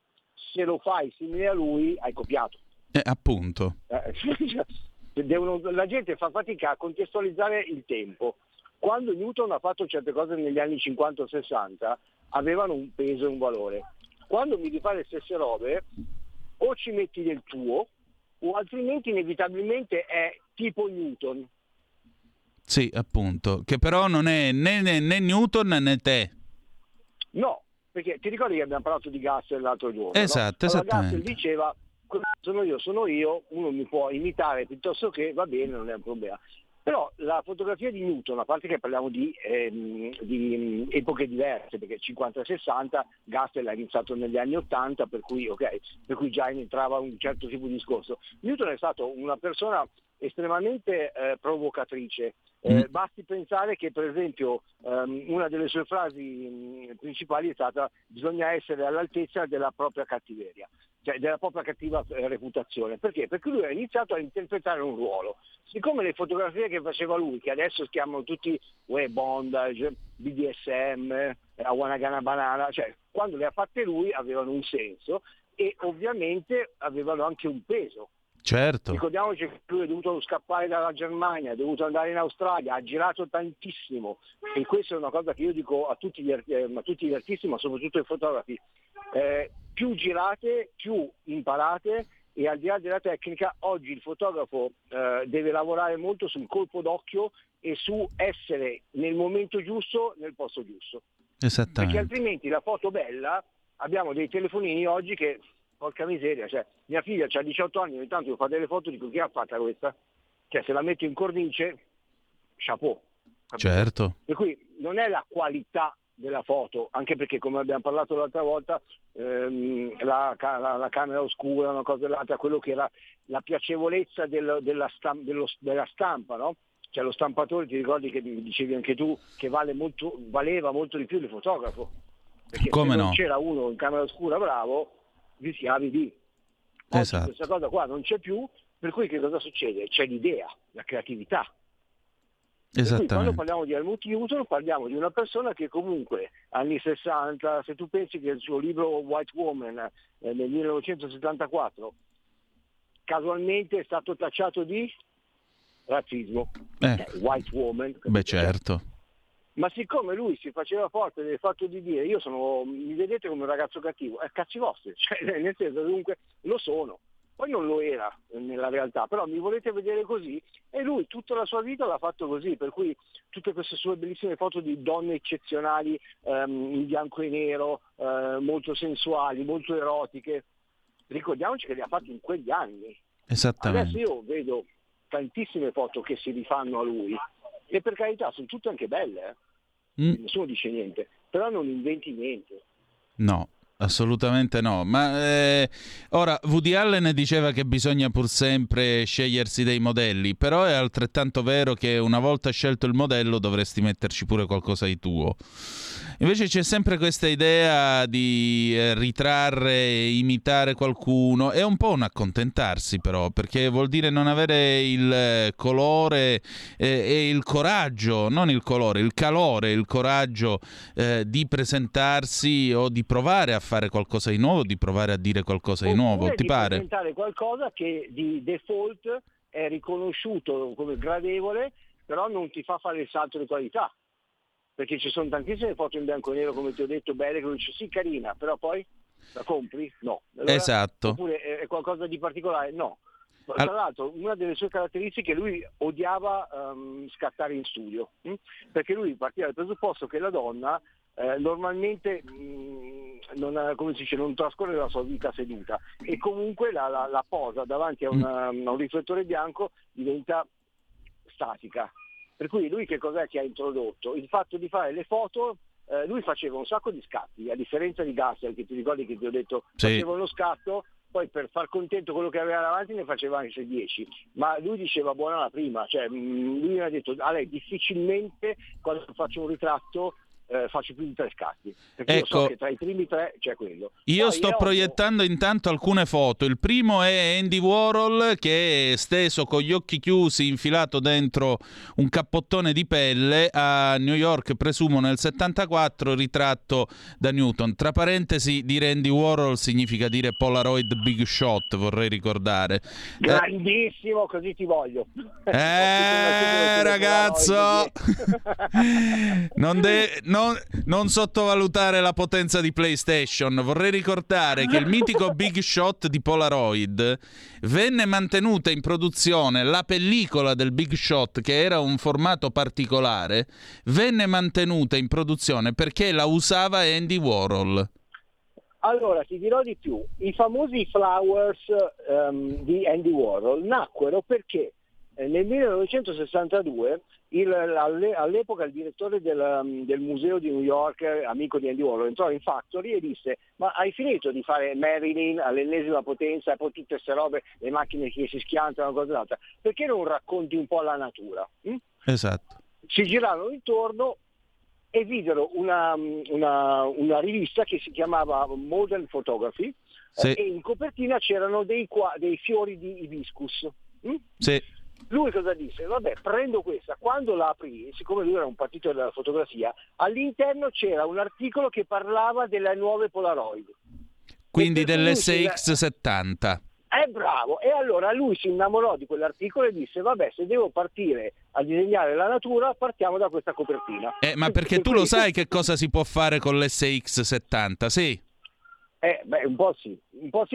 se lo fai simile a lui, hai copiato. Appunto. La gente fa fatica a contestualizzare il tempo. Quando Newton ha fatto certe cose negli anni 50 o 60, avevano un peso e un valore. Quando mi rifai le stesse robe, o ci metti del tuo, o altrimenti inevitabilmente è tipo Newton. Sì, appunto, che però non è né Newton né te. No, perché ti ricordi che abbiamo parlato di Gastel l'altro giorno? Esatto, no? Allora, esattamente. Gastel diceva, sono io, uno mi può imitare piuttosto che, va bene, non è un problema. Però la fotografia di Newton, a parte che parliamo di epoche diverse, perché 50-60, Gastel ha iniziato negli anni 80, per cui già entrava un certo tipo di discorso. Newton è stato una persona estremamente provocatrice. Basti pensare che, per esempio, una delle sue frasi principali è stata: bisogna essere all'altezza della propria cattiveria, cioè della propria cattiva reputazione. Perché? Perché lui ha iniziato a interpretare un ruolo. Siccome le fotografie che faceva lui, che adesso si chiamano tutti bondage, BDSM, Awanagana Banana, cioè quando le ha fatte lui avevano un senso e ovviamente avevano anche un peso. Certo. Ricordiamoci che lui è dovuto scappare dalla Germania, è dovuto andare in Australia, ha girato tantissimo, e questa è una cosa che io dico a tutti gli artisti, ma soprattutto ai fotografi: più girate, più imparate, e al di là della tecnica oggi il fotografo deve lavorare molto sul colpo d'occhio e su essere nel momento giusto, nel posto giusto. Esattamente. Perché altrimenti la foto bella, abbiamo dei telefonini oggi che... Porca miseria, cioè mia figlia ha 18 anni, ogni tanto io fa delle foto e dico: chi ha fatta questa? Cioè, se la metto in cornice, chapeau. Capito? Certo. Per cui non è la qualità della foto, anche perché, come abbiamo parlato l'altra volta, la camera oscura, una cosa e l'altra, quello che era la piacevolezza della stampa, no? Cioè lo stampatore, ti ricordi che dicevi anche tu, che valeva molto di più il fotografo. Perché come se no? Non c'era uno in camera oscura bravo, vi si avvidi. Esatto. Questa cosa qua non c'è più, per cui che cosa succede? C'è l'idea, la creatività. Esattamente. Quando parliamo di Helmut Newton parliamo di una persona che comunque anni 60, se tu pensi che il suo libro White Woman nel 1974 casualmente è stato tacciato di razzismo. White Woman. Beh, certo. Ma siccome lui si faceva forte del fatto di dire: mi vedete come un ragazzo cattivo, cazzi vostri, cioè, nel senso, dunque lo sono, poi non lo era nella realtà, però mi volete vedere così, e lui tutta la sua vita l'ha fatto così, per cui tutte queste sue bellissime foto di donne eccezionali in bianco e nero, molto sensuali, molto erotiche, ricordiamoci che le ha fatte in quegli anni. Esattamente. Adesso io vedo tantissime foto che si rifanno a lui, e per carità sono tutte anche belle, Nessuno dice niente, però non inventi niente. No, assolutamente no. Ma ora Woody Allen diceva che bisogna pur sempre scegliersi dei modelli, però è altrettanto vero che una volta scelto il modello dovresti metterci pure qualcosa di tuo. Invece c'è sempre questa idea di ritrarre, imitare qualcuno. È un po' un accontentarsi, però, perché vuol dire non avere il colore e il coraggio, non il colore, il calore, il coraggio di presentarsi o di provare a fare qualcosa di nuovo, di provare a dire qualcosa di nuovo. Ti pare? Di presentare qualcosa che di default è riconosciuto come gradevole, però non ti fa fare il salto di qualità. Perché ci sono tantissime foto in bianco e nero, come ti ho detto, belle, che non dici: sì, carina, però poi la compri? No. Allora, esatto. Oppure è qualcosa di particolare? No. Tra l'altro, una delle sue caratteristiche, lui odiava scattare in studio, perché lui partiva dal presupposto che la donna normalmente non trascorre la sua vita seduta, e comunque la posa davanti a un riflettore bianco diventa statica. Per cui lui che cos'è che ha introdotto? Il fatto di fare le foto, lui faceva un sacco di scatti, a differenza di Gastel, che ti ricordi che ti ho detto, sì, faceva uno scatto, poi per far contento quello che aveva davanti ne faceva anche 10, ma lui diceva buona la prima, cioè lui mi ha detto: Ale, difficilmente quando faccio un ritratto faccio più di 3 scatti, perché ecco, io so che tra i primi 3 c'è quello. Io sto proiettando intanto alcune foto. Il primo è Andy Warhol che è steso con gli occhi chiusi, infilato dentro un cappottone di pelle a New York, presumo nel 74, ritratto da Newton. Tra parentesi, dire Andy Warhol significa dire Polaroid Big Shot, vorrei ricordare. Grandissimo, così ti voglio. Ragazzo! Non non sottovalutare la potenza di PlayStation. Vorrei ricordare che il mitico Big Shot di Polaroid venne mantenuta in produzione, la pellicola del Big Shot, che era un formato particolare, venne mantenuta in produzione perché la usava Andy Warhol. Allora, ti dirò di più. I famosi Flowers di Andy Warhol nacquero perché nel 1962 all'epoca il direttore del museo di New York, amico di Andy Warhol, entrò in Factory e disse: ma hai finito di fare Marilyn all'ennesima potenza e poi tutte queste robe, le macchine che si schiantano, una cosa l'altra, perché non racconti un po' la natura? Esatto. Ci girarono intorno e videro una rivista che si chiamava Modern Photography, sì. E in copertina c'erano dei fiori di ibiscus. Sì. Lui cosa disse? Vabbè, prendo questa. Quando la aprì, siccome lui era un partito della fotografia, all'interno c'era un articolo che parlava delle nuove Polaroid. Quindi dell'SX70. Bravo! E allora lui si innamorò di quell'articolo e disse: vabbè, se devo partire a disegnare la natura, partiamo da questa copertina. Ma perché tu lo sai che cosa si può fare con l'SX70, sì? Un po' sì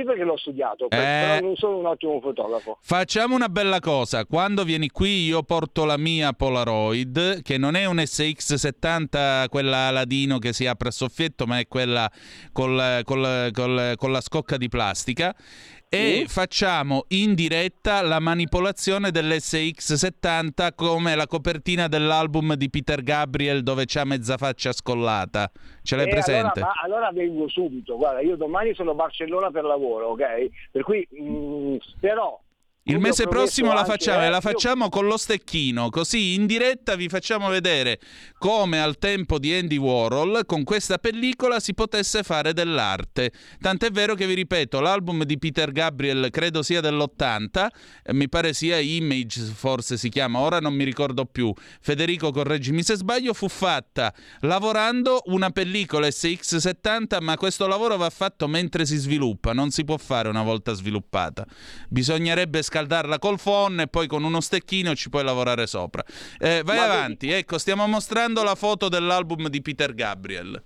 perché l'ho studiato, però non sono un ottimo fotografo. Facciamo una bella cosa: quando vieni qui io porto la mia Polaroid, che non è un SX70, quella Aladino che si apre a soffietto, ma è quella con la scocca di plastica, e facciamo in diretta la manipolazione dell'SX70 come la copertina dell'album di Peter Gabriel dove c'ha mezza faccia scollata. Ce l'hai presente? Allora vengo subito, guarda, io domani sono a Barcellona per lavoro, ok? Per cui, però... Il mese prossimo la facciamo con lo stecchino, così in diretta vi facciamo vedere come al tempo di Andy Warhol con questa pellicola si potesse fare dell'arte. Tant'è vero che vi ripeto, l'album di Peter Gabriel credo sia dell'80, mi pare sia Image, forse si chiama, ora non mi ricordo più, Federico correggimi se sbaglio, fu fatta lavorando una pellicola SX70, ma questo lavoro va fatto mentre si sviluppa, non si può fare una volta sviluppata, bisognerebbe scaldarla col phon e poi con uno stecchino ci puoi lavorare sopra. Vai avanti, vedi. Ecco, stiamo mostrando la foto dell'album di Peter Gabriel.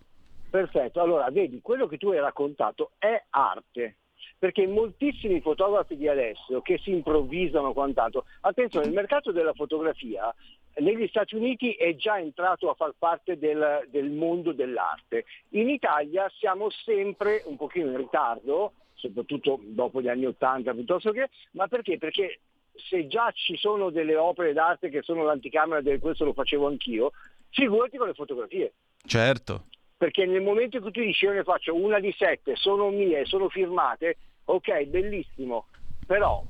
Perfetto, allora vedi, quello che tu hai raccontato è arte, perché moltissimi fotografi di adesso che si improvvisano quant'altro, attenzione, il mercato della fotografia negli Stati Uniti è già entrato a far parte del mondo dell'arte, in Italia siamo sempre un pochino in ritardo, soprattutto dopo gli anni '80 piuttosto che, ma perché? Perché se già ci sono delle opere d'arte che sono l'anticamera del questo lo facevo anch'io, figurati con le fotografie. Certo. Perché nel momento in cui tu dici io ne faccio una di 7, sono mie, sono firmate, ok, bellissimo, però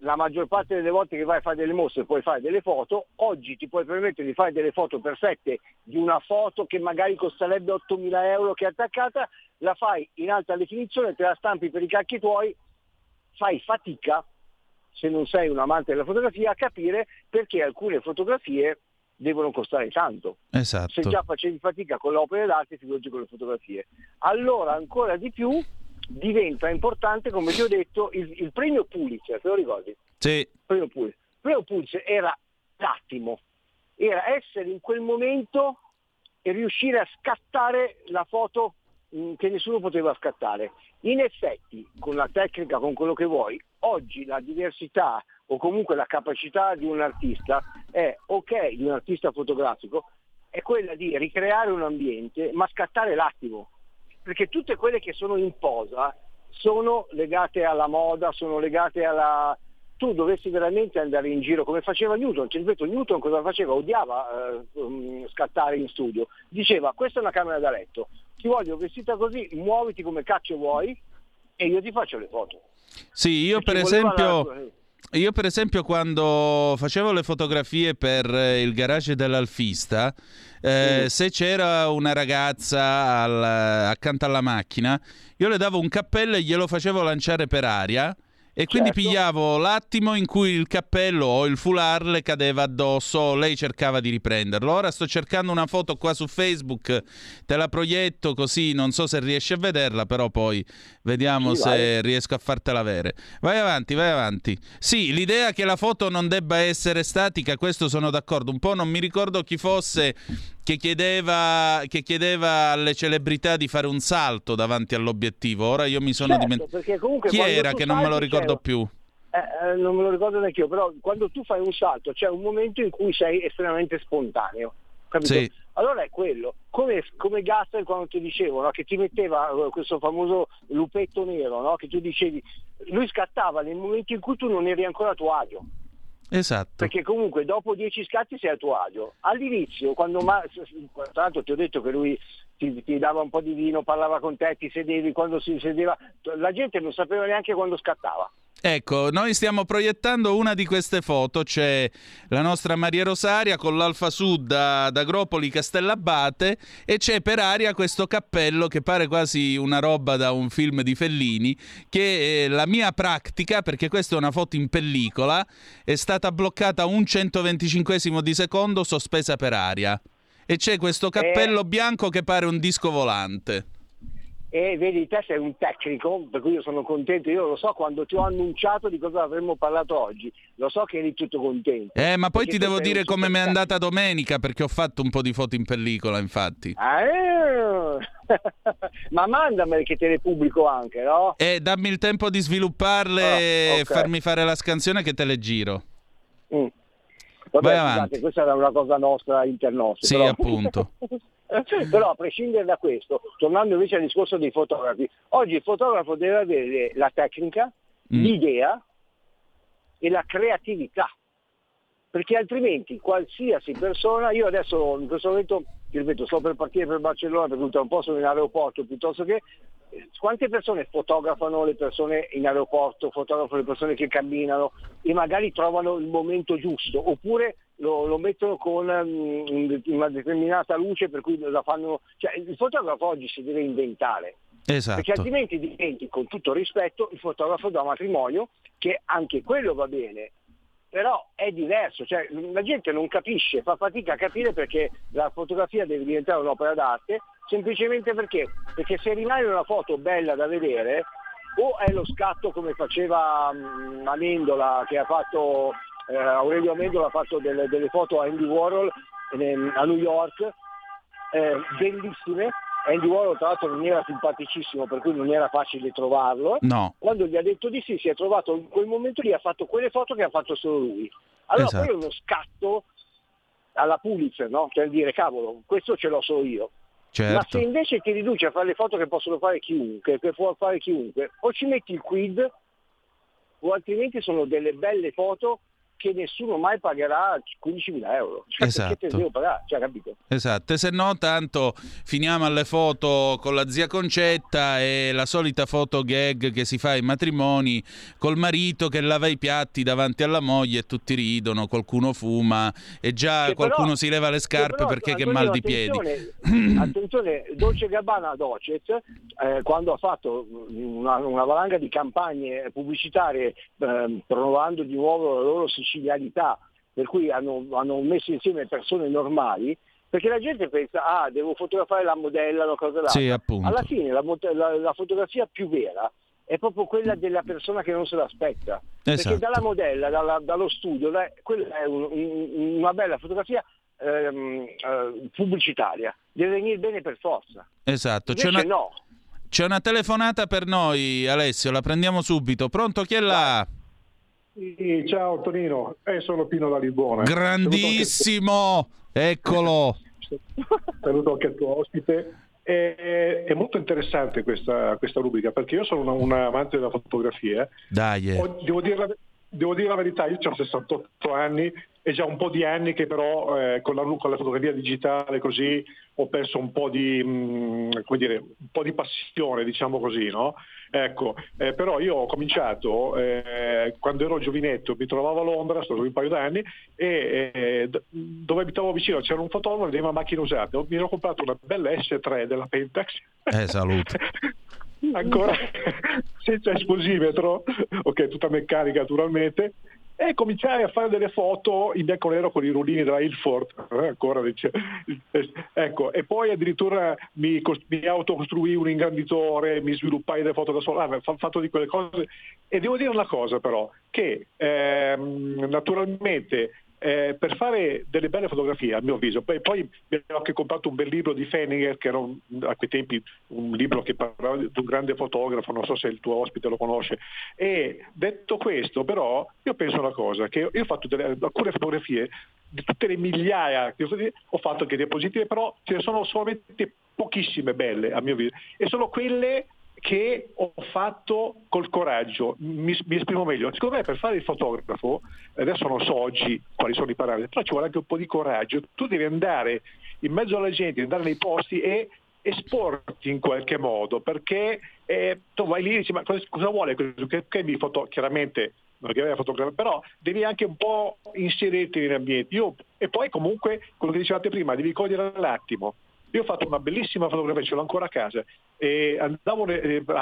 la maggior parte delle volte che vai a fare delle mostre puoi fare delle foto, oggi ti puoi permettere di fare delle foto perfette di una foto che magari costerebbe 8.000 euro che è attaccata, la fai in alta definizione, te la stampi per i cacchi tuoi, fai fatica, se non sei un amante della fotografia, a capire perché alcune fotografie devono costare tanto. Esatto. Se già facevi fatica con le opere d'arte, figurati con le fotografie. Allora ancora di più diventa importante, come ti ho detto, il premio Pulitzer, te lo ricordi? Sì. Il premio Pulitzer era l'attimo, era essere in quel momento e riuscire a scattare la foto che nessuno poteva scattare. In effetti, con la tecnica, con quello che vuoi, oggi la diversità o comunque la capacità di un artista di un artista fotografico, è quella di ricreare un ambiente ma scattare l'attimo. Perché tutte quelle che sono in posa sono legate alla moda, sono legate alla... Tu dovessi veramente andare in giro come faceva Newton, ti ripeto, Newton cosa faceva? Odiava scattare in studio, diceva questa è una camera da letto, ti voglio vestita così, muoviti come cacchio vuoi e io ti faccio le foto. Sì, io per esempio... Io per esempio quando facevo le fotografie per il garage dell'alfista, se c'era una ragazza accanto alla macchina, io le davo un cappello e glielo facevo lanciare per aria e quindi pigliavo l'attimo in cui il cappello o il foulard le cadeva addosso, lei cercava di riprenderlo. Ora sto cercando una foto qua su Facebook, te la proietto così non so se riesci a vederla, però poi vediamo se riesco a fartela avere. Vai avanti. Sì, l'idea che la foto non debba essere statica, questo sono d'accordo. Un po' non mi ricordo chi fosse che chiedeva alle celebrità di fare un salto davanti all'obiettivo. Ora io mi sono dimenticato chi era, che non me lo ricordo più. Non me lo ricordo neanche io, però quando tu fai un salto c'è un momento in cui sei estremamente spontaneo, capito? Sì. Allora è quello, come Gastel quando ti dicevo, no? Che ti metteva questo famoso lupetto nero, no? Che tu dicevi, lui scattava nel momento in cui tu non eri ancora a tuo agio. Esatto. Perché comunque dopo 10 scatti sei a tuo agio. All'inizio, quando tra l'altro ti ho detto che lui ti dava un po' di vino, parlava con te, ti sedevi, quando si sedeva la gente non sapeva neanche quando scattava. Ecco, noi stiamo proiettando una di queste foto, c'è la nostra Maria Rosaria con l'Alfa Sud ad Agropoli Castellabate e c'è per aria questo cappello che pare quasi una roba da un film di Fellini, che la mia pratica, perché questa è una foto in pellicola, è stata bloccata un 125esimo di secondo, sospesa per aria, e c'è questo cappello bianco che pare un disco volante. E vedi, te sei un tecnico, per cui io sono contento, io lo so quando ti ho annunciato di cosa avremmo parlato oggi, lo so che eri tutto contento. Ma poi ti devo dire come mi è andata domenica, perché ho fatto un po' di foto in pellicola, infatti. Ma mandamele che te le pubblico anche, no? Dammi il tempo di svilupparle e farmi fare la scansione che te le giro. Vabbè, scusate, questa era una cosa nostra, internostra. Sì, però... appunto. Però a prescindere da questo, tornando invece al discorso dei fotografi, oggi il fotografo deve avere la tecnica, l'idea e la creatività, perché altrimenti qualsiasi persona, io adesso in questo momento, ti ripeto, sto per partire per Barcellona, per cui tra un po' sono in aeroporto, piuttosto che quante persone fotografano le persone in aeroporto, fotografano le persone che camminano e magari trovano il momento giusto, oppure lo mettono con una determinata luce per cui la fanno, cioè il fotografo oggi si deve inventare. Esatto. Perché altrimenti diventi, con tutto rispetto, il fotografo da matrimonio, che anche quello va bene, però è diverso, cioè la gente non capisce, fa fatica a capire perché la fotografia deve diventare un'opera d'arte, semplicemente perché se rimane una foto bella da vedere, o è lo scatto come faceva Amendola, che ha fatto Aurelio Medolo, ha fatto delle foto a Andy Warhol a New York, bellissime. Andy Warhol tra l'altro non era simpaticissimo, per cui non era facile trovarlo. No. Quando gli ha detto di sì, si è trovato in quel momento lì, ha fatto quelle foto che ha fatto solo lui. Allora esatto. Poi è uno scatto alla Pulitzer, no? Cioè dire, cavolo, questo ce l'ho solo io. Certo. Ma se invece ti riduci a fare le foto che possono fare chiunque, che può fare chiunque, o ci metti il quid, o altrimenti sono delle belle foto che nessuno mai pagherà 15.000 euro. Cioè, esatto. Perché te devo pagare? Cioè, capito? Esatto, e se no tanto finiamo alle foto con la zia Concetta e la solita foto gag che si fa ai matrimoni col marito che lava i piatti davanti alla moglie e tutti ridono, qualcuno fuma e già che qualcuno però, si leva le scarpe però, perché Antonio, che mal di piedi. Attenzione, Dolce Gabbana Docet, quando ha fatto una valanga di campagne pubblicitarie provando di nuovo la loro sicilianità, per cui hanno messo insieme persone normali, perché la gente pensa, devo fotografare la modella, una cosa là. Sì, appunto. Alla fine la fotografia più vera è proprio quella della persona che non se l'aspetta. Esatto. Perché dalla modella, dallo studio, quella è una bella fotografia pubblicitaria, deve venire bene per forza. Esatto. Invece no. C'è una telefonata per noi, Alessio, la prendiamo subito. Pronto, chi è là? Sì, ciao Tonino, sono Pino da Lisbona. Grandissimo, eccolo. Saluto anche il tuo ospite. È molto interessante questa rubrica, perché io sono un amante della fotografia. Dai. Devo dire la verità, io ho 68 anni e già un po' di anni che però con la fotografia digitale così ho perso un po' di passione, diciamo così, no? Ecco, però io ho cominciato quando ero giovinetto, mi trovavo a Londra, sono un paio d'anni, e dove abitavo vicino c'era un fotografo che vendeva macchine usate. Mi ero comprato una bella S3 della Pentax. Salute. Ancora senza esposimetro, ok, tutta meccanica naturalmente, e cominciare a fare delle foto in bianco e nero con i rullini della Ilford, ancora dice. Ecco, e poi addirittura mi autocostruì un ingranditore, mi sviluppai delle foto da solo, fatto di quelle cose. E devo dire una cosa però, che naturalmente per fare delle belle fotografie, a mio avviso. Poi abbiamo anche comprato un bel libro di Feniger, che era a quei tempi un libro che parlava di un grande fotografo, non so se il tuo ospite lo conosce. E detto questo, però, io penso una cosa, che io ho fatto alcune fotografie di tutte le migliaia che ho fatto, anche diapositive, però ce ne sono solamente pochissime belle, a mio avviso, e sono quelle che ho fatto col coraggio. Mi esprimo meglio. Secondo me, per fare il fotografo, adesso non so oggi quali sono i parametri, però ci vuole anche un po' di coraggio. Tu devi andare in mezzo alla gente, andare nei posti e esporti in qualche modo, perché tu vai lì e dici: ma cosa vuole questo? Che mi foto? Chiaramente però devi anche un po' inserirti in ambienti. E poi comunque quello che dicevate prima, devi cogliere l'attimo. Io ho fatto una bellissima fotografia, ce l'ho ancora a casa, e andavo a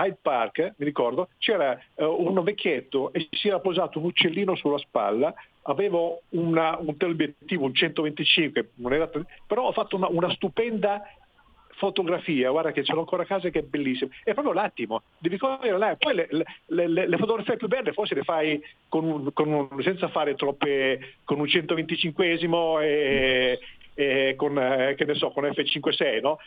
Hyde Park, mi ricordo, c'era un vecchietto e si era posato un uccellino sulla spalla. Avevo un teleobiettivo, un 125, non era, però ho fatto una stupenda fotografia, guarda che ce l'ho ancora a casa, che è bellissima. È proprio l'attimo, devi cogliere là. Poi le fotografie più belle forse le fai senza fare troppe, con un 125esimo e con che ne so, con F56, no?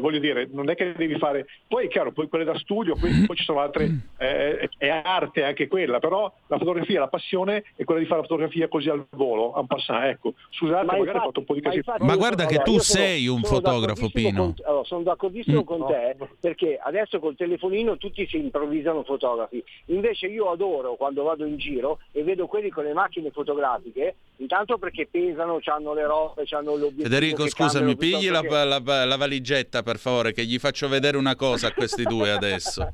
Voglio dire, non è che devi fare. Poi è chiaro, poi quelle da studio, poi ci sono altre, è arte anche quella, però la fotografia, la passione è quella di fare la fotografia così al volo, a passare, ecco. Scusate, ma magari ho fatto un po' di casino. Ma guarda che tu sei un fotografo, Pino. Sono d'accordissimo con te, perché adesso col telefonino tutti si improvvisano fotografi. Invece io adoro quando vado in giro e vedo quelli con le macchine fotografiche, intanto perché pesano, hanno le robe, hanno Federico, scusami, pigli la valigetta, per favore, che gli faccio vedere una cosa a questi due adesso.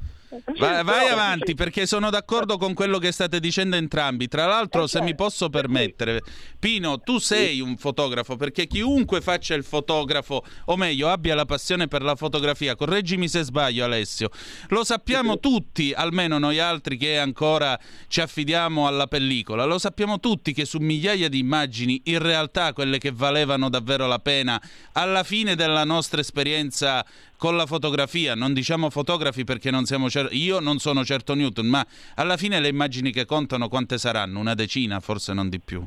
Vai avanti, perché sono d'accordo con quello che state dicendo entrambi. Tra l'altro, se mi posso permettere, Pino, tu sei un fotografo, perché chiunque faccia il fotografo, o meglio abbia la passione per la fotografia, correggimi se sbaglio Alessio, lo sappiamo tutti, almeno noi altri che ancora ci affidiamo alla pellicola, lo sappiamo tutti che su migliaia di immagini, in realtà quelle che valevano davvero la pena alla fine della nostra esperienza con la fotografia, non diciamo fotografi perché non siamo io non sono certo Newton, ma alla fine le immagini che contano quante saranno? Una decina, forse non di più.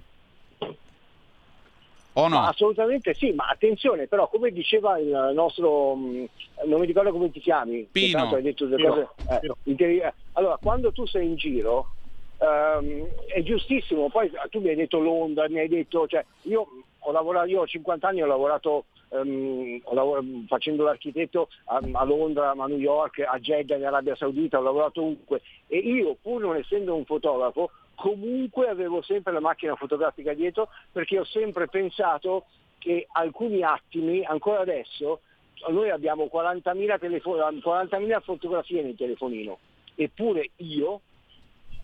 O no? Ma assolutamente sì, ma attenzione, però, come diceva il nostro, non mi ricordo come ti chiami, Pino. Hai detto delle cose, allora, quando tu sei in giro è giustissimo, poi tu mi hai detto Londra, mi hai detto, cioè io ho 50 anni, ho lavorato facendo l'architetto a Londra, a New York, a Jeddah, in Arabia Saudita, ho lavorato ovunque, e io, pur non essendo un fotografo, comunque avevo sempre la macchina fotografica dietro, perché ho sempre pensato che alcuni attimi, ancora adesso, noi abbiamo 40.000 fotografie nel telefonino, eppure io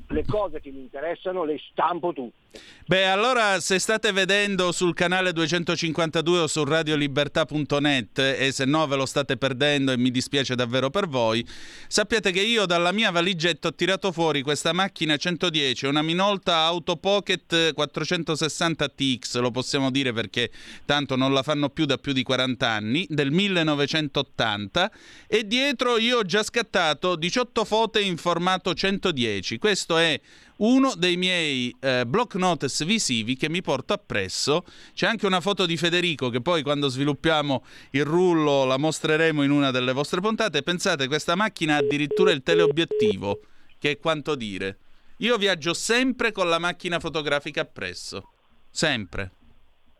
le cose che mi interessano le stampo tutte. Beh, allora, se state vedendo sul canale 252 o su radiolibertà.net, e se no ve lo state perdendo e mi dispiace davvero per voi, sappiate che io dalla mia valigetta ho tirato fuori questa macchina 110, una Minolta Auto Pocket 460 TX, lo possiamo dire perché tanto non la fanno più da più di 40 anni, del 1980, e dietro io ho già scattato 18 foto in formato 110. Questo è uno dei miei block notes visivi che mi porto appresso. C'è anche una foto di Federico che poi, quando sviluppiamo il rullo, la mostreremo in una delle vostre puntate. Pensate, questa macchina ha addirittura il teleobiettivo, che è quanto dire. Io viaggio sempre con la macchina fotografica appresso, sempre.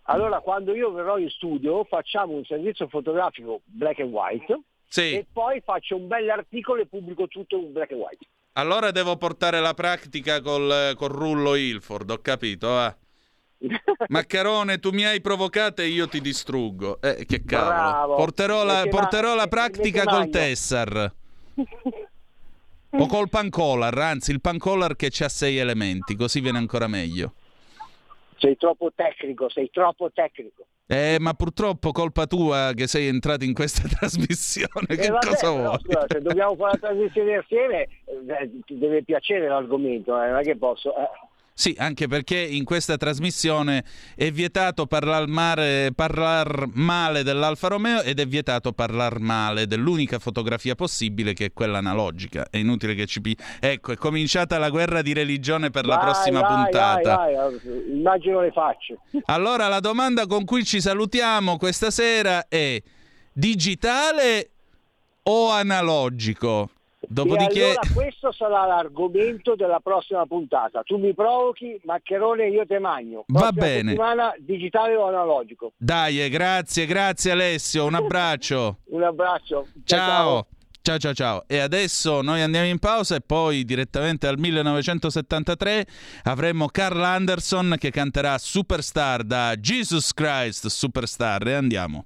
Allora, quando io verrò in studio facciamo un servizio fotografico black and white, sì, e poi faccio un bell'articolo e pubblico tutto in black and white. Allora devo portare la pratica col rullo Ilford, ho capito, va. Maccarone, tu mi hai provocato e io ti distruggo. Che cavolo. Bravo. Porterò la pratica col Tessar. O col pancollar, anzi il pancollar che c'ha 6 elementi, così viene ancora meglio. Sei troppo tecnico. Ma purtroppo colpa tua che sei entrato in questa trasmissione, che vabbè, cosa vuoi? Però, se dobbiamo fare la trasmissione assieme, ti deve piacere l'argomento, non è che posso... Sì, anche perché in questa trasmissione è vietato parlar male dell'Alfa Romeo ed è vietato parlar male dell'unica fotografia possibile, che è quella analogica. È inutile che ci... Ecco, è cominciata la guerra di religione per la prossima puntata. Vai. Immagino le facce. Allora, la domanda con cui ci salutiamo questa sera è: digitale o analogico? Dopodiché... E allora questo sarà l'argomento della prossima puntata. Tu mi provochi, Maccherone, io te magno. Va bene. Settimana, digitale o analogico? Dai, grazie Alessio, un abbraccio. Un abbraccio. Ciao. E adesso noi andiamo in pausa e poi direttamente al 1973 avremo Carl Anderson che canterà Superstar da Jesus Christ Superstar. E andiamo.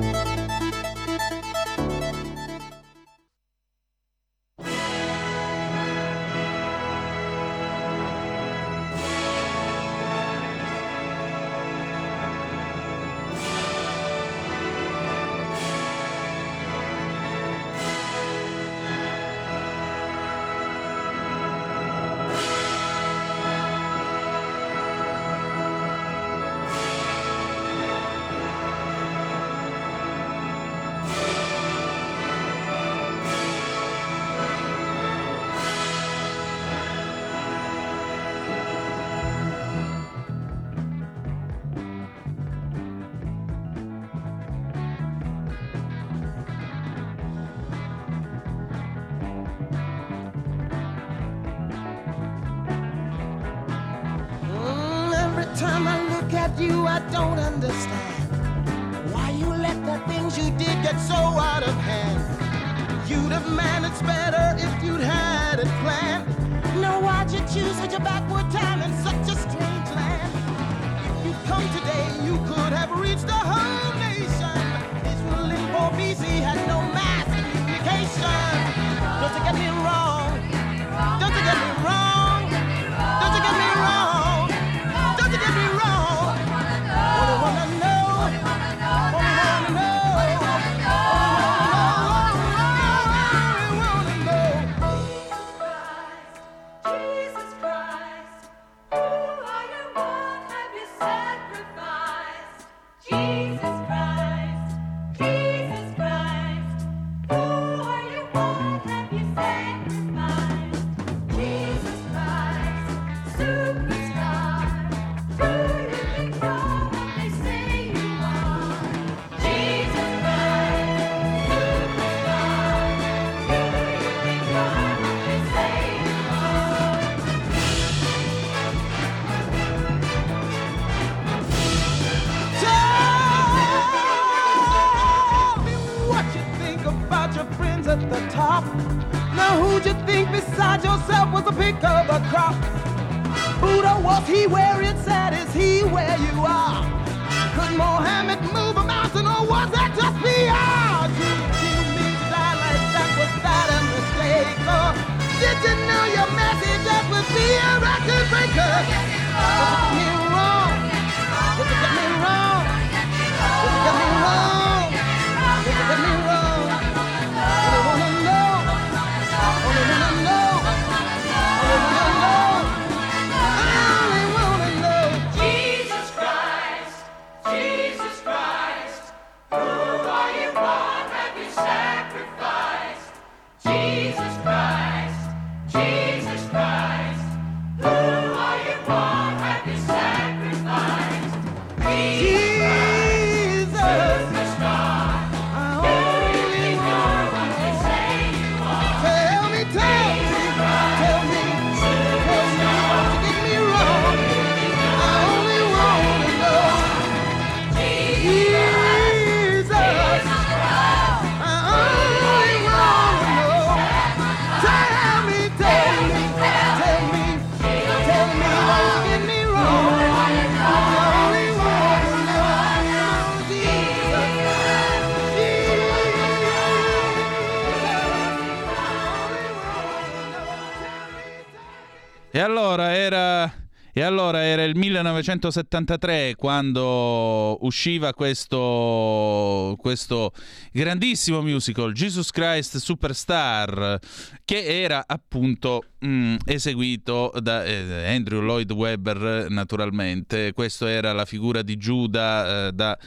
Jesus Christ, who are you for? Happy Sabbath. E allora era il 1973 quando usciva questo grandissimo musical, Jesus Christ Superstar, che era appunto eseguito da Andrew Lloyd Webber, naturalmente. Questo era la figura di Giuda da...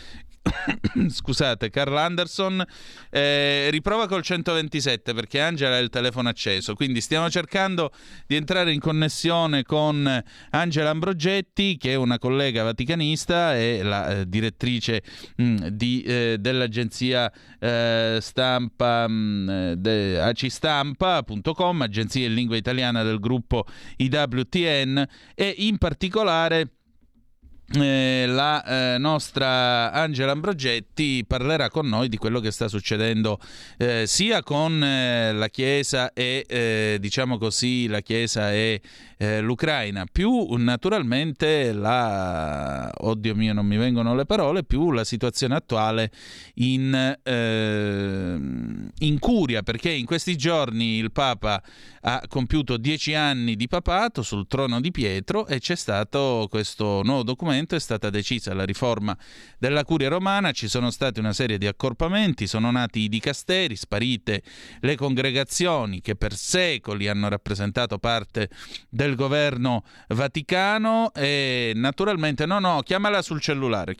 scusate, Carl Anderson. Riprova col 127 perché Angela ha il telefono acceso, quindi stiamo cercando di entrare in connessione con Angela Ambrogetti, che è una collega vaticanista e la direttrice dell'agenzia stampa acistampa.com, agenzia in lingua italiana del gruppo IWTN, e in particolare la nostra Angela Ambrogetti parlerà con noi di quello che sta succedendo sia con la Chiesa e diciamo così la Chiesa e l'Ucraina, più naturalmente oddio mio, non mi vengono le parole, più la situazione attuale in Curia, perché in questi giorni il Papa ha compiuto 10 anni di papato sul trono di Pietro e c'è stato questo nuovo documento. È stata decisa la riforma della Curia romana, ci sono stati una serie di accorpamenti, sono nati i dicasteri, sparite le congregazioni che per secoli hanno rappresentato parte del governo vaticano e naturalmente chiamala sul cellulare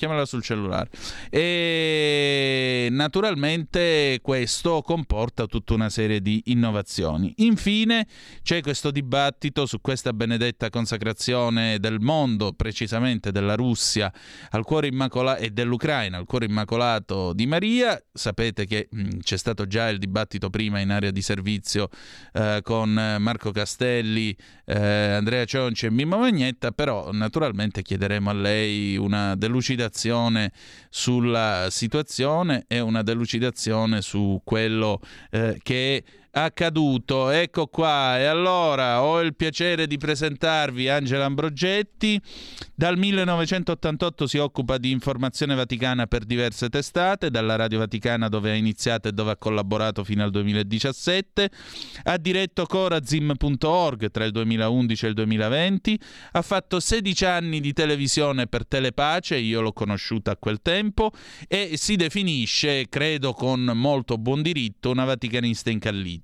e naturalmente questo comporta tutta una serie di innovazioni. Infine c'è questo dibattito su questa benedetta consacrazione del mondo, precisamente della Russia al cuore immacolato e dell'Ucraina al cuore immacolato di Maria. Sapete che c'è stato già il dibattito prima in area di servizio con Marco Castelli, Andrea Cionci e Mimmo Magnetta, però naturalmente chiederemo a lei una delucidazione sulla situazione e una delucidazione su quello che è accaduto. Ecco qua. E allora ho il piacere di presentarvi Angela Ambrogetti. Dal 1988 si occupa di informazione vaticana per diverse testate, dalla Radio Vaticana dove ha iniziato e dove ha collaborato fino al 2017, ha diretto corazim.org tra il 2011 e il 2020, ha fatto 16 anni di televisione per Telepace, io l'ho conosciuta a quel tempo, e si definisce, credo con molto buon diritto, una vaticanista incallita.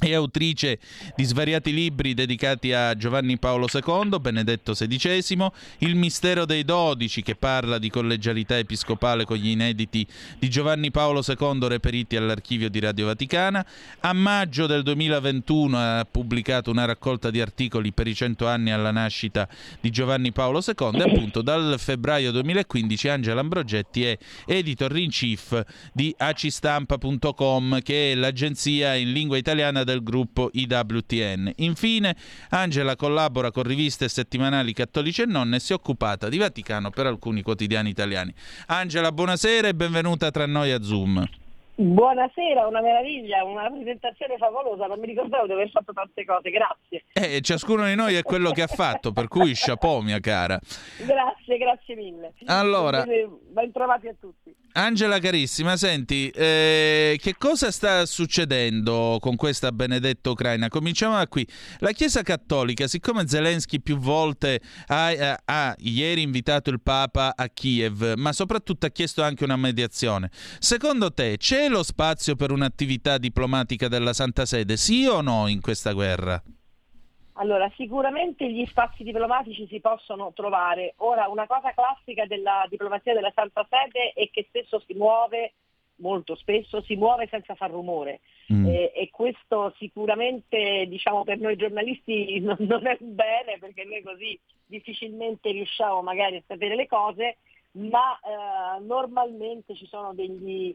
È autrice di svariati libri dedicati a Giovanni Paolo II, Benedetto XVI, Il mistero dei dodici, che parla di collegialità episcopale con gli inediti di Giovanni Paolo II reperiti all'archivio di Radio Vaticana. A maggio del 2021 ha pubblicato una raccolta di articoli per i 100 anni alla nascita di Giovanni Paolo II e appunto dal febbraio 2015 Angela Ambrogetti è editor in chief di acistampa.com, che è l'agenzia in lingua italiana del gruppo IWTN. Infine, Angela collabora con riviste settimanali cattoliche e nonne e si è occupata di Vaticano per alcuni quotidiani italiani. Angela, buonasera e benvenuta tra noi a Zoom. Buonasera, una meraviglia, una presentazione favolosa, non mi ricordavo di aver fatto tante cose, grazie. Ciascuno di noi è quello che ha fatto, per cui chapeau mia cara. Grazie mille. Allora, ben trovati a tutti. Angela carissima, senti, che cosa sta succedendo con questa benedetta Ucraina? Cominciamo da qui. La Chiesa Cattolica, siccome Zelensky più volte ha ieri invitato il Papa a Kiev, ma soprattutto ha chiesto anche una mediazione, secondo te c'è lo spazio per un'attività diplomatica della Santa Sede, sì o no, in questa guerra? Allora, sicuramente gli spazi diplomatici si possono trovare. Ora, una cosa classica della diplomazia della Santa Sede è che spesso si muove, molto spesso, si muove senza far rumore. E questo sicuramente, diciamo, per noi giornalisti non è bene, perché noi così difficilmente riusciamo magari a sapere le cose, ma normalmente ci sono dei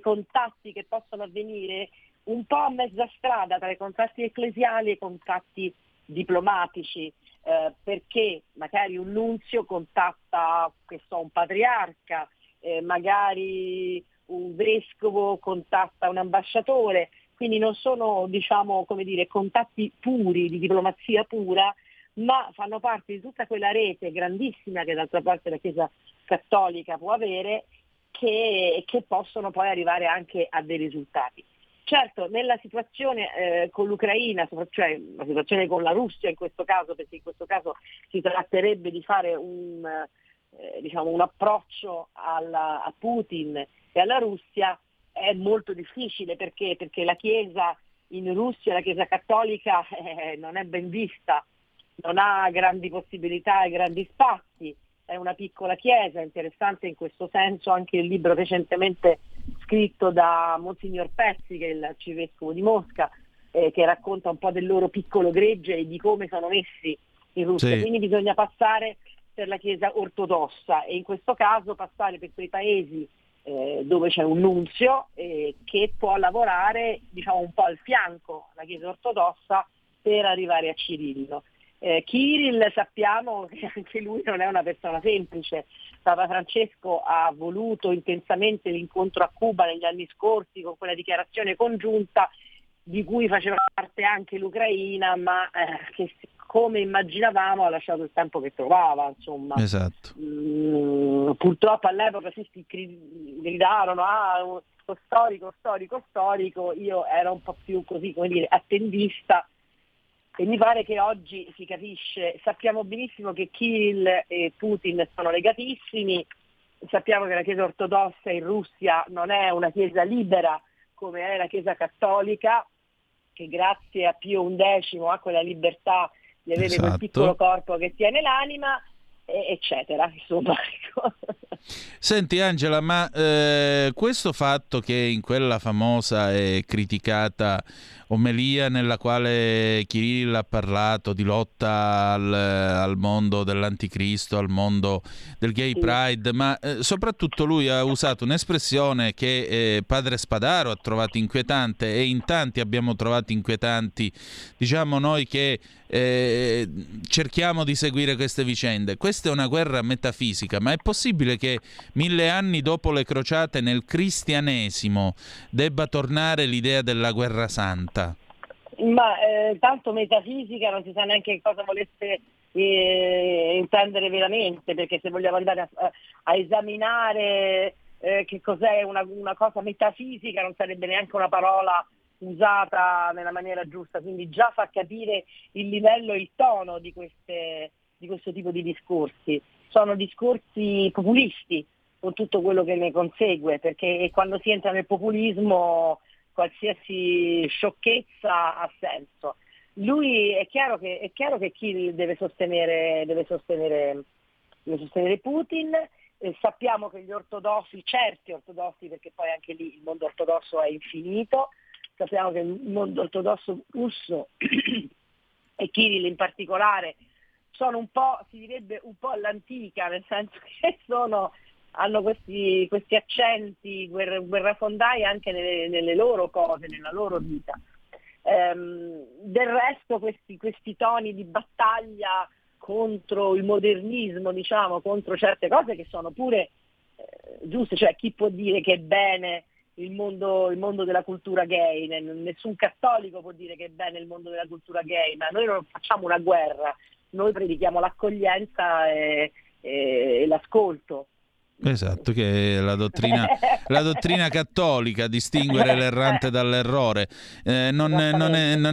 contatti che possono avvenire un po' a mezza strada tra i contatti ecclesiali e i contatti diplomatici, perché magari un nunzio contatta, che so, un patriarca, magari un vescovo contatta un ambasciatore, quindi non sono, diciamo, come dire, contatti puri di diplomazia pura, ma fanno parte di tutta quella rete grandissima che d'altra parte la Chiesa Cattolica può avere, che possono poi arrivare anche a dei risultati. Certo, nella situazione con l'Ucraina, cioè la situazione con la Russia in questo caso, perché in questo caso si tratterebbe di fare un approccio a Putin e alla Russia, è molto difficile perché la Chiesa in Russia, la Chiesa cattolica non è ben vista, non ha grandi possibilità e grandi spazi, è una piccola chiesa. Interessante in questo senso anche il libro recentemente scritto da Monsignor Pezzi, che è il arcivescovo di Mosca, che racconta un po' del loro piccolo gregge e di come sono messi in Russia. Sì. Quindi bisogna passare per la Chiesa ortodossa e in questo caso passare per quei paesi dove c'è un nunzio che può lavorare un po' al fianco la Chiesa ortodossa per arrivare a Cirillo. Kirill sappiamo che anche lui non è una persona semplice. Papa Francesco ha voluto intensamente l'incontro a Cuba negli anni scorsi con quella dichiarazione congiunta di cui faceva parte anche l'Ucraina, ma che come immaginavamo ha lasciato il tempo che trovava, insomma. Esatto. Purtroppo all'epoca si gridarono storico, io ero un po' più così, come dire, attendista. E mi pare che oggi si capisce, sappiamo benissimo che Kirill e Putin sono legatissimi, sappiamo che la Chiesa ortodossa in Russia non è una Chiesa libera come è la Chiesa cattolica, che grazie a Pio XI ha quella libertà di avere quel piccolo corpo che tiene l'anima, eccetera, insomma. Senti Angela, ma questo fatto che in quella famosa e criticata omelia nella quale Kirill ha parlato di lotta al mondo dell'anticristo, al mondo del gay pride, ma soprattutto lui ha usato un'espressione che padre Spadaro ha trovato inquietante e in tanti abbiamo trovato inquietanti, diciamo noi che cerchiamo di seguire queste vicende. Questa è una guerra metafisica, ma è possibile che 1000 anni dopo le crociate nel cristianesimo debba tornare l'idea della guerra santa? Ma tanto metafisica non si sa neanche che cosa volesse intendere veramente, perché se vogliamo andare a esaminare che cos'è una cosa metafisica non sarebbe neanche una parola usata nella maniera giusta, quindi già fa capire il livello e il tono di questo tipo di discorsi. Sono discorsi populisti con tutto quello che ne consegue, perché quando si entra nel populismo qualsiasi sciocchezza ha senso. Lui è chiaro che chi deve sostenere Putin. Sappiamo che gli ortodossi, certi ortodossi, perché poi anche lì il mondo ortodosso è infinito, sappiamo che il mondo ortodosso russo e Kirill in particolare sono un po', si direbbe, un po' all'antica, nel senso che hanno questi accenti guerrafondai anche nelle loro cose, nella loro vita. Del resto questi toni di battaglia contro il modernismo, contro certe cose che sono pure giuste, cioè chi può dire che è bene il mondo della cultura gay? Nessun cattolico può dire che è bene il mondo della cultura gay, ma noi non facciamo una guerra, noi predichiamo l'accoglienza e l'ascolto. Esatto, che è la dottrina cattolica, distinguere l'errante dall'errore. Non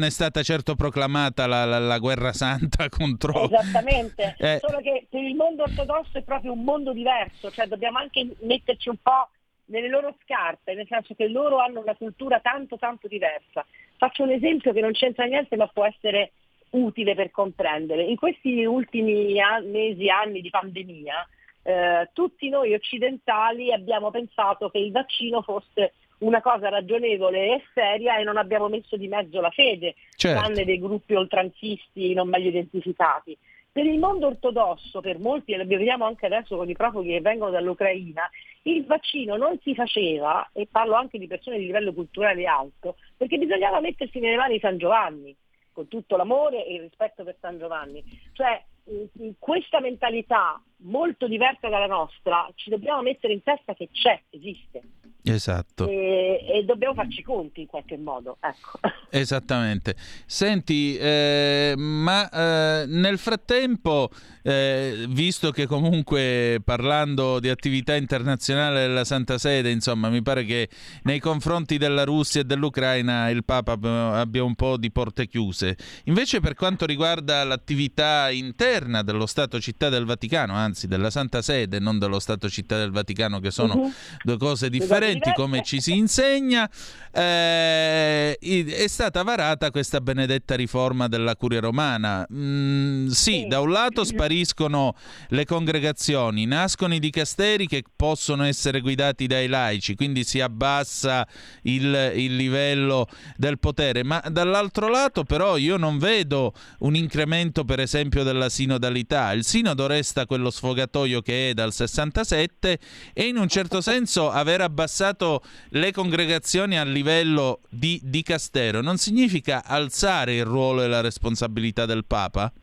è stata certo proclamata la guerra santa contro... Esattamente, solo che per il mondo ortodosso è proprio un mondo diverso, cioè dobbiamo anche metterci un po' nelle loro scarpe, nel senso che loro hanno una cultura tanto tanto diversa. Faccio un esempio che non c'entra niente ma può essere utile per comprendere. In questi ultimi anni di pandemia tutti noi occidentali abbiamo pensato che il vaccino fosse una cosa ragionevole e seria e non abbiamo messo di mezzo la fede, certo, tranne dei gruppi oltranzisti non meglio identificati. Per il mondo ortodosso, per molti, e lo vediamo anche adesso con i profughi che vengono dall'Ucraina, il vaccino non si faceva, e parlo anche di persone di livello culturale alto, perché bisognava mettersi nelle mani di San Giovanni, con tutto l'amore e il rispetto per San Giovanni. Cioè questa mentalità molto diversa dalla nostra ci dobbiamo mettere in testa che c'è, esiste. Esatto. E dobbiamo farci conti in qualche modo, ecco. Esattamente. Senti, ma nel frattempo, visto che comunque parlando di attività internazionale della Santa Sede, insomma, mi pare che nei confronti della Russia e dell'Ucraina il Papa abbia un po' di porte chiuse. Invece per quanto riguarda l'attività interna dello Stato Città del Vaticano, anzi della Santa Sede, non dello Stato Città del Vaticano, che sono due cose differenti, come ci si insegna, è stata varata questa benedetta riforma della Curia Romana. Sì, da un lato spariscono le congregazioni, nascono i dicasteri che possono essere guidati dai laici, quindi si abbassa il livello del potere, ma dall'altro lato però io non vedo un incremento per esempio della sinodalità. Il sinodo resta quello sfogatoio che è dal 67 e in un certo senso aver abbassato le congregazioni a livello di dicastero non significa alzare il ruolo e la responsabilità del Papa?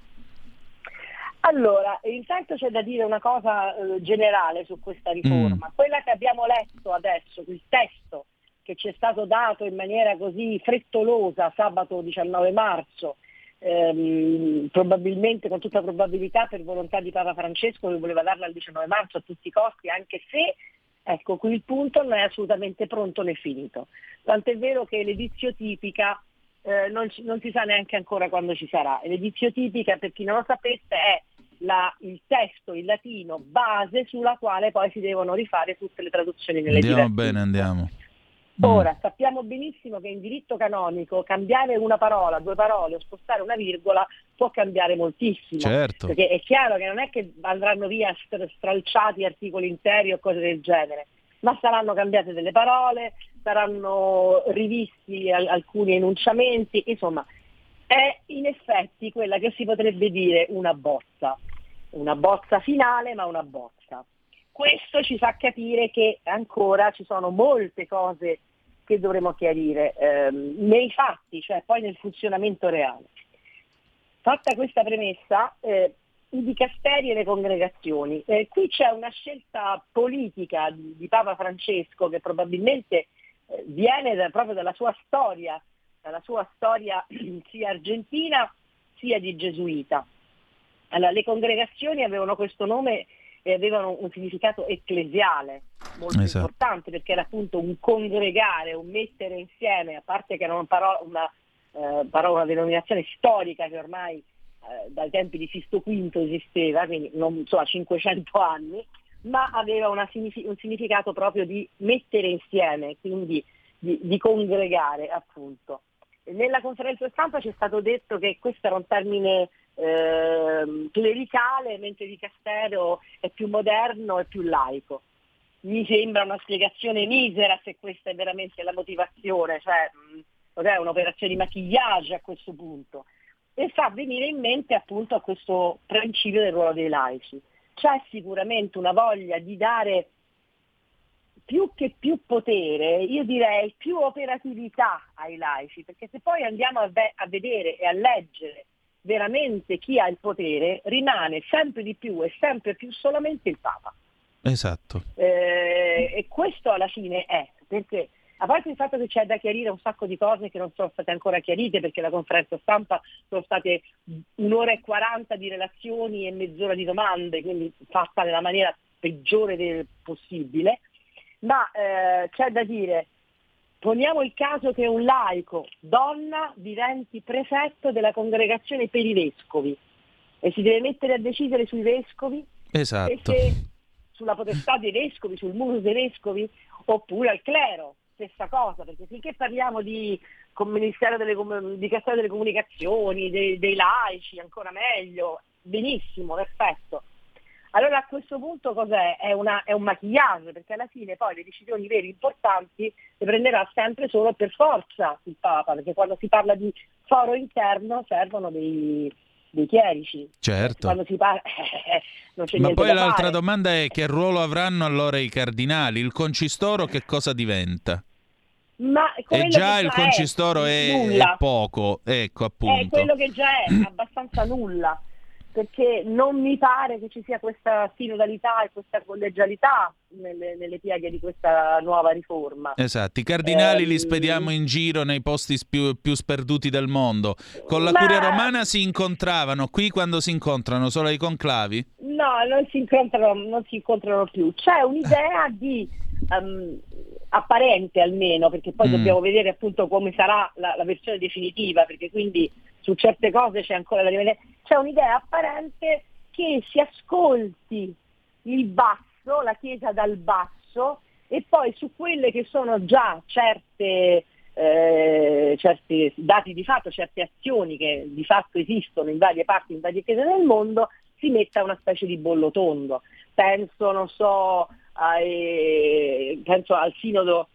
Allora, intanto c'è da dire una cosa generale su questa riforma. Quella che abbiamo letto adesso, il testo che ci è stato dato in maniera così frettolosa sabato 19 marzo, probabilmente, con tutta probabilità per volontà di Papa Francesco, che voleva darla il 19 marzo a tutti i costi, anche se ecco, qui il punto non è assolutamente pronto né finito. Tant'è vero che l'edizio tipica non si sa neanche ancora quando ci sarà. E l'edizio tipica, per chi non lo sapesse, è il testo in latino base sulla quale poi si devono rifare tutte le traduzioni nelle diverse. Andiamo. Ora, sappiamo benissimo che in diritto canonico cambiare una parola, due parole o spostare una virgola può cambiare moltissimo. Certo. Perché è chiaro che non è che andranno via stralciati articoli interi o cose del genere, ma saranno cambiate delle parole, saranno rivisti alcuni enunciamenti, insomma è in effetti quella che si potrebbe dire una bozza finale, ma una bozza. Questo ci fa capire che ancora ci sono molte cose che dovremo chiarire nei fatti, cioè poi nel funzionamento reale. Fatta questa premessa, i dicasteri e le congregazioni. Qui c'è una scelta politica di Papa Francesco che probabilmente viene proprio dalla sua storia sia argentina sia di gesuita. Allora, le congregazioni avevano questo nome e avevano un significato ecclesiale molto importante, perché era appunto un congregare, un mettere insieme, a parte che era una denominazione storica che ormai dai tempi di Sisto V esisteva, quindi non so, 500 anni, ma aveva un significato proprio di mettere insieme, quindi di congregare appunto. Nella conferenza stampa ci è stato detto che questo era un termine clericale, mentre il dicastero è più moderno e più laico. Mi sembra una spiegazione misera, se questa è veramente la motivazione, cioè è un'operazione di maquillage a questo punto, e fa venire in mente appunto a questo principio del ruolo dei laici. C'è sicuramente una voglia di dare più che più potere, io direi più operatività ai laici, perché se poi andiamo a vedere e a leggere veramente chi ha il potere, rimane sempre di più e sempre più solamente il Papa. Esatto. E questo alla fine è, perché a parte il fatto che c'è da chiarire un sacco di cose che non sono state ancora chiarite, perché la conferenza stampa sono state 1 ora e 40 di relazioni e mezz'ora di domande, quindi fatta nella maniera peggiore possibile, ma c'è da dire, poniamo il caso che un laico, donna, diventi prefetto della congregazione per i vescovi e si deve mettere a decidere sui vescovi. Esatto. Sulla potestà dei vescovi, sul muro dei vescovi, oppure al clero. Stessa cosa, perché finché parliamo di Ministero Dicastero delle Comunicazioni, dei laici, ancora meglio, benissimo, perfetto. Allora a questo punto cos'è? È un maquillage, perché alla fine poi le decisioni vere importanti le prenderà sempre solo per forza il Papa, perché quando si parla di foro interno servono dei chierici. Certo. Quando si parla non c'è niente da fare. Ma poi l'altra domanda è: che ruolo avranno allora i cardinali? Il concistoro che cosa diventa? Ma e già il concistoro è poco, ecco appunto. È quello che già è abbastanza nulla. perché non mi pare che ci sia questa sinodalità e questa collegialità nelle pieghe di questa nuova riforma. Esatto, i cardinali li spediamo in giro nei posti più sperduti del mondo. Con la Curia Romana si incontravano, qui quando si incontrano solo ai conclavi? No, non si incontrano più. C'è un'idea di apparente, almeno, perché poi dobbiamo vedere appunto come sarà la versione definitiva, perché quindi su certe cose c'è ancora da rivedere. C'è un'idea apparente che si ascolti il basso, la Chiesa dal basso, e poi su quelle che sono già certi dati di fatto, certe azioni che di fatto esistono in varie parti, in varie chiese del mondo, si metta una specie di bollo tondo. Penso al sinodo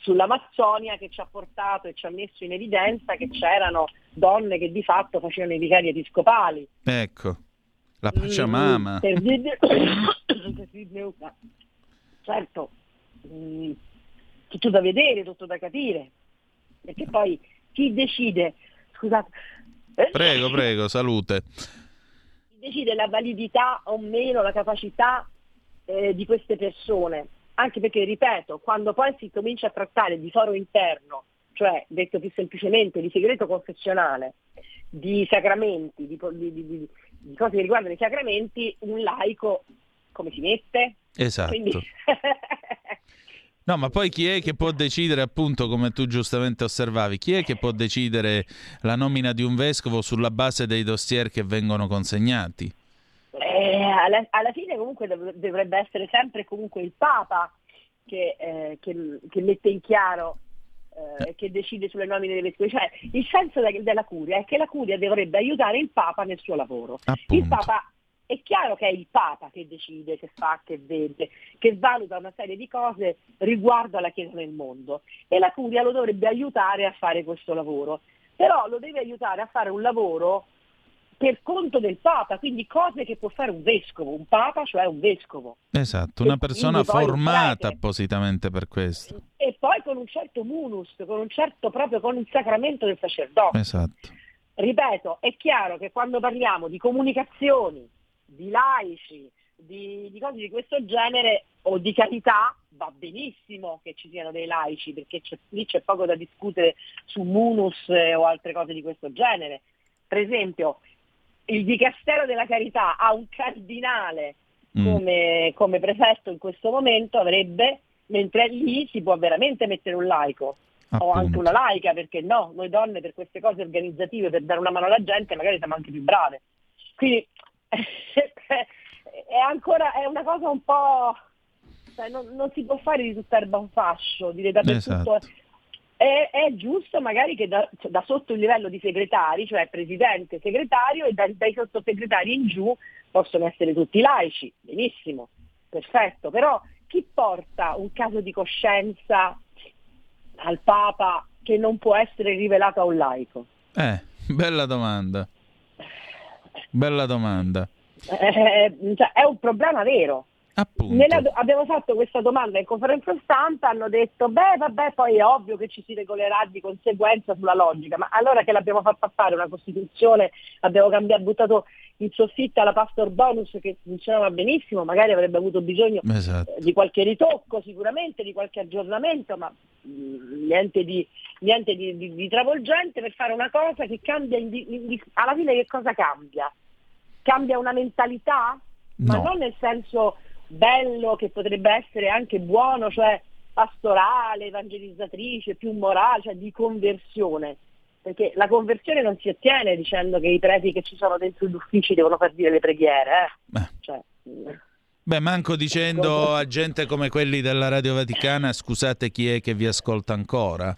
sull'Amazzonia che ci ha portato e ci ha messo in evidenza che c'erano donne che di fatto facevano i vicari episcopali. Ecco, la Pachamama. Certo, tutto da vedere, tutto da capire, perché poi chi decide, scusate. Prego, salute. Chi decide la validità o meno, la capacità di queste persone, anche perché, ripeto, quando poi si comincia a trattare di foro interno, cioè detto più semplicemente di segreto confessionale, di sacramenti, di cose che riguardano i sacramenti, un laico come si mette? Esatto. Quindi... No, ma poi chi è che può decidere, appunto, come tu giustamente osservavi, chi è che può decidere la nomina di un vescovo sulla base dei dossier che vengono consegnati? Alla fine comunque dovrebbe essere sempre comunque il Papa che mette in chiaro, che decide sulle nomine dei vescovi. Cioè, il senso della Curia è che la Curia dovrebbe aiutare il Papa nel suo lavoro. Appunto. Il Papa, è chiaro che è il Papa che decide, che fa, che vede, che valuta una serie di cose riguardo alla Chiesa nel mondo, e la Curia lo dovrebbe aiutare a fare questo lavoro, però lo deve aiutare a fare un lavoro per conto del Papa, quindi cose che può fare un vescovo, un Papa, cioè un vescovo. Esatto, una persona formata appositamente per questo. E poi con un certo munus, con il sacramento del sacerdote. Esatto. Ripeto, è chiaro che quando parliamo di comunicazioni, di laici, di cose di questo genere, o di carità, va benissimo che ci siano dei laici, perché lì c'è poco da discutere su munus o altre cose di questo genere. Per esempio, il Dicastero della Carità ha un cardinale come prefetto in questo momento, avrebbe, mentre lì si può veramente mettere un laico. Appunto. O anche una laica, perché no, noi donne per queste cose organizzative, per dare una mano alla gente, magari siamo anche più brave. Quindi è una cosa un po'... Cioè, non si può fare di tutt'erba un fascio, dire dappertutto... Esatto. È giusto magari che da sotto il livello di segretari, cioè presidente, segretario, e dai sottosegretari in giù possono essere tutti laici, benissimo, perfetto, però chi porta un caso di coscienza al Papa che non può essere rivelato a un laico? Bella domanda. Cioè, è un problema vero. Abbiamo fatto questa domanda in conferenza stampa, hanno detto poi è ovvio che ci si regolerà di conseguenza sulla logica, ma allora che l'abbiamo fatta fare una Costituzione, abbiamo cambiato, buttato in soffitta la Pastor Bonus che funzionava benissimo, magari avrebbe avuto bisogno, esatto, di qualche ritocco, sicuramente di qualche aggiornamento, ma niente di travolgente, per fare una cosa che cambia alla fine che cosa cambia? Cambia una mentalità? Ma no, non nel senso bello che potrebbe essere anche buono, cioè pastorale, evangelizzatrice, più morale, cioè di conversione, perché la conversione non si ottiene dicendo che i preti che ci sono dentro gli uffici devono far dire le preghiere, manco dicendo a gente come quelli della Radio Vaticana, scusate chi è che vi ascolta ancora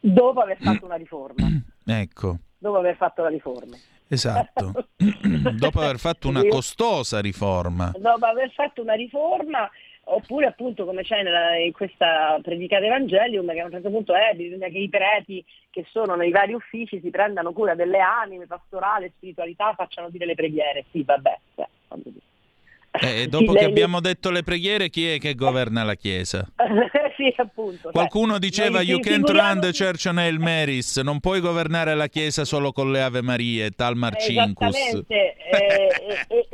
dopo aver fatto una riforma. Ecco, dopo aver fatto la riforma. Esatto, dopo aver fatto una costosa riforma. Dopo aver fatto una riforma, oppure appunto come c'è in questa Predicata Evangelium, che a un certo punto bisogna che i preti che sono nei vari uffici si prendano cura delle anime, pastorale, spiritualità, facciano dire le preghiere. Sì, vabbè. E dopo che abbiamo detto le preghiere, chi è che governa la Chiesa? sì, appunto. Qualcuno diceva you can't run the church on Hail Marys, non puoi governare la Chiesa solo con le Ave Marie, tal Marcinkus. Esattamente, e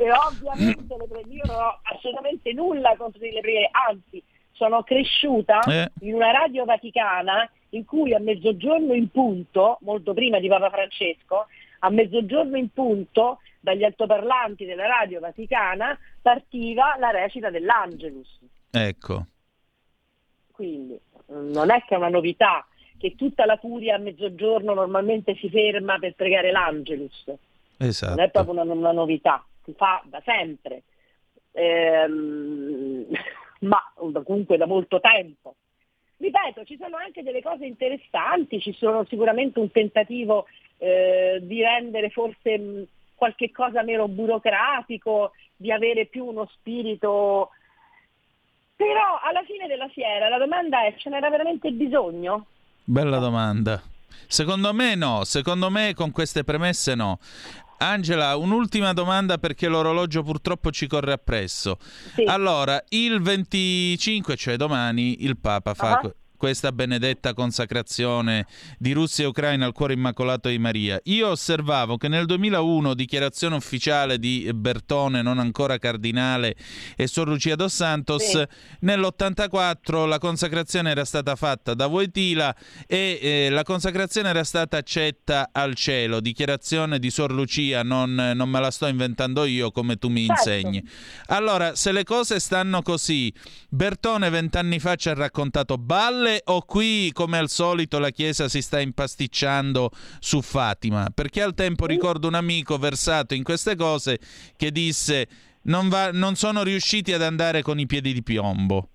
ovviamente io non ho assolutamente nulla contro le preghiere, anzi sono cresciuta in una radio vaticana in cui a mezzogiorno in punto, molto prima di Papa Francesco, a mezzogiorno in punto dagli altoparlanti della Radio Vaticana partiva la recita dell'Angelus. Ecco. Quindi non è che è una novità che tutta la curia a mezzogiorno normalmente si ferma per pregare l'Angelus. Esatto. Non è proprio una novità, si fa da sempre, ma comunque da molto tempo. Ripeto, ci sono anche delle cose interessanti, ci sono sicuramente un tentativo di rendere forse qualche cosa meno burocratico, di avere più uno spirito, però alla fine della fiera la domanda è: ce n'era veramente bisogno? Bella domanda. Secondo me no, secondo me con queste premesse no. Angela, un'ultima domanda perché l'orologio purtroppo ci corre appresso. Sì. Allora, il 25, cioè domani, il Papa fa questa benedetta consacrazione di Russia e Ucraina al cuore immacolato di Maria. Io osservavo che nel 2001, dichiarazione ufficiale di Bertone, non ancora cardinale, e Sor Lucia dos Santos, nell'84 la consacrazione era stata fatta da Wojtyla e la consacrazione era stata accetta al cielo, dichiarazione di Sor Lucia, non me la sto inventando io, come tu mi insegni. Allora, se le cose stanno così, Bertone 20 anni fa ci ha raccontato balle, o qui come al solito la Chiesa si sta impasticciando su Fatima? Perché al tempo ricordo un amico versato in queste cose che disse: non sono riusciti ad andare con i piedi di piombo.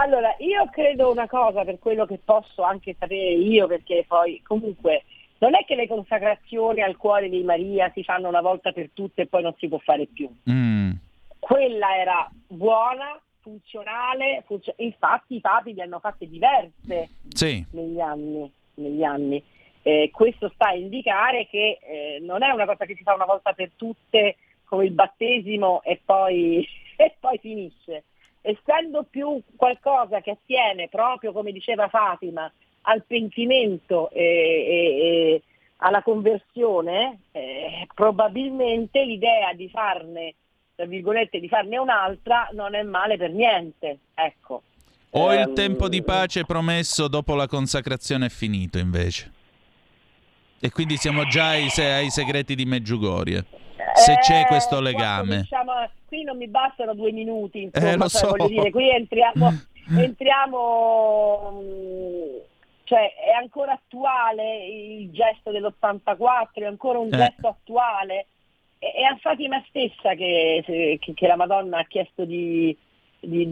Allora, io credo una cosa, per quello che posso anche sapere io, perché poi comunque non è che le consacrazioni al cuore di Maria si fanno una volta per tutte e poi non si può fare più. Quella era buona, funzionale, infatti i papi ne hanno fatte diverse negli anni. Questo sta a indicare che non è una cosa che si fa una volta per tutte come il battesimo e poi finisce. Essendo più qualcosa che attiene, proprio come diceva Fatima, al pentimento e alla conversione, probabilmente l'idea di farne, tra virgolette, di farne un'altra non è male per niente, ecco. O il tempo di pace promesso dopo la consacrazione è finito invece, e quindi siamo già ai segreti di Medjugorje, se c'è questo legame. Diciamo, qui non mi bastano 2 minuti, insomma, voglio dire, qui entriamo cioè è ancora attuale il gesto dell'84, è ancora un gesto attuale. È a Fatima stessa che la Madonna ha chiesto di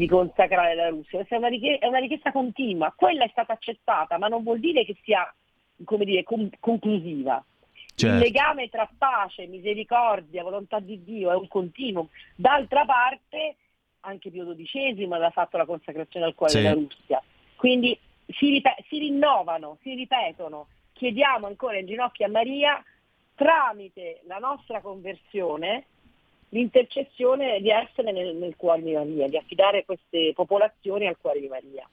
consacrare la Russia. Questa è una richiesta continua. Quella è stata accettata, ma non vuol dire che sia, come dire, conclusiva. Certo. Il legame tra pace, misericordia, volontà di Dio è un continuum. D'altra parte, anche Pio XII aveva fatto la consacrazione al cuore della Russia. Quindi si rinnovano, si ripetono. Chiediamo ancora in ginocchio a Maria, tramite la nostra conversione, l'intercessione di essere nel cuore di Maria, di affidare queste popolazioni al cuore di Maria.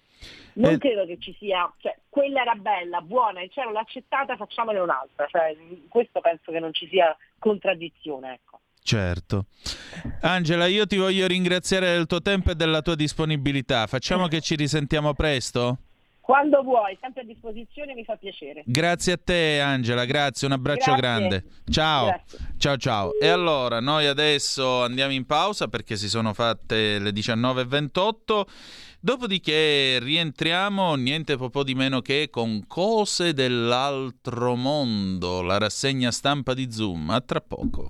Non credo che ci sia, cioè, quella era bella, buona, il cielo l'ha accettata, facciamone un'altra. Cioè, questo penso che non ci sia contraddizione, ecco. Certo. Angela, io ti voglio ringraziare del tuo tempo e della tua disponibilità. Facciamo che ci risentiamo presto? Quando vuoi, sempre a disposizione, mi fa piacere. Grazie a te Angela, grazie, un abbraccio grande. Ciao. Grazie. Ciao. E allora, noi adesso andiamo in pausa perché si sono fatte le 19:28, dopodiché rientriamo niente po' di meno che con Cose dell'altro mondo, la rassegna stampa di Zoom. A tra poco.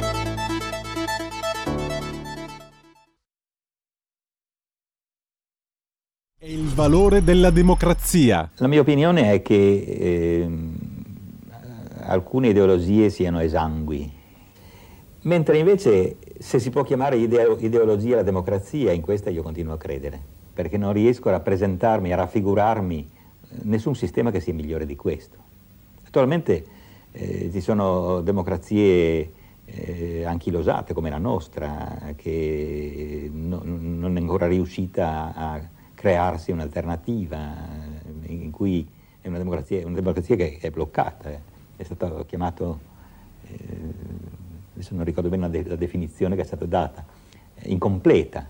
Il valore della democrazia. La mia opinione è che alcune ideologie siano esangui, mentre invece, se si può chiamare ideologia la democrazia, in questa io continuo a credere, perché non riesco a rappresentarmi, a raffigurarmi nessun sistema che sia migliore di questo. Attualmente ci sono democrazie anchilosate come la nostra, che non è ancora riuscita a crearsi un'alternativa, in cui è una democrazia che è bloccata. È stato chiamato, adesso non ricordo bene la definizione che è stata data, incompleta.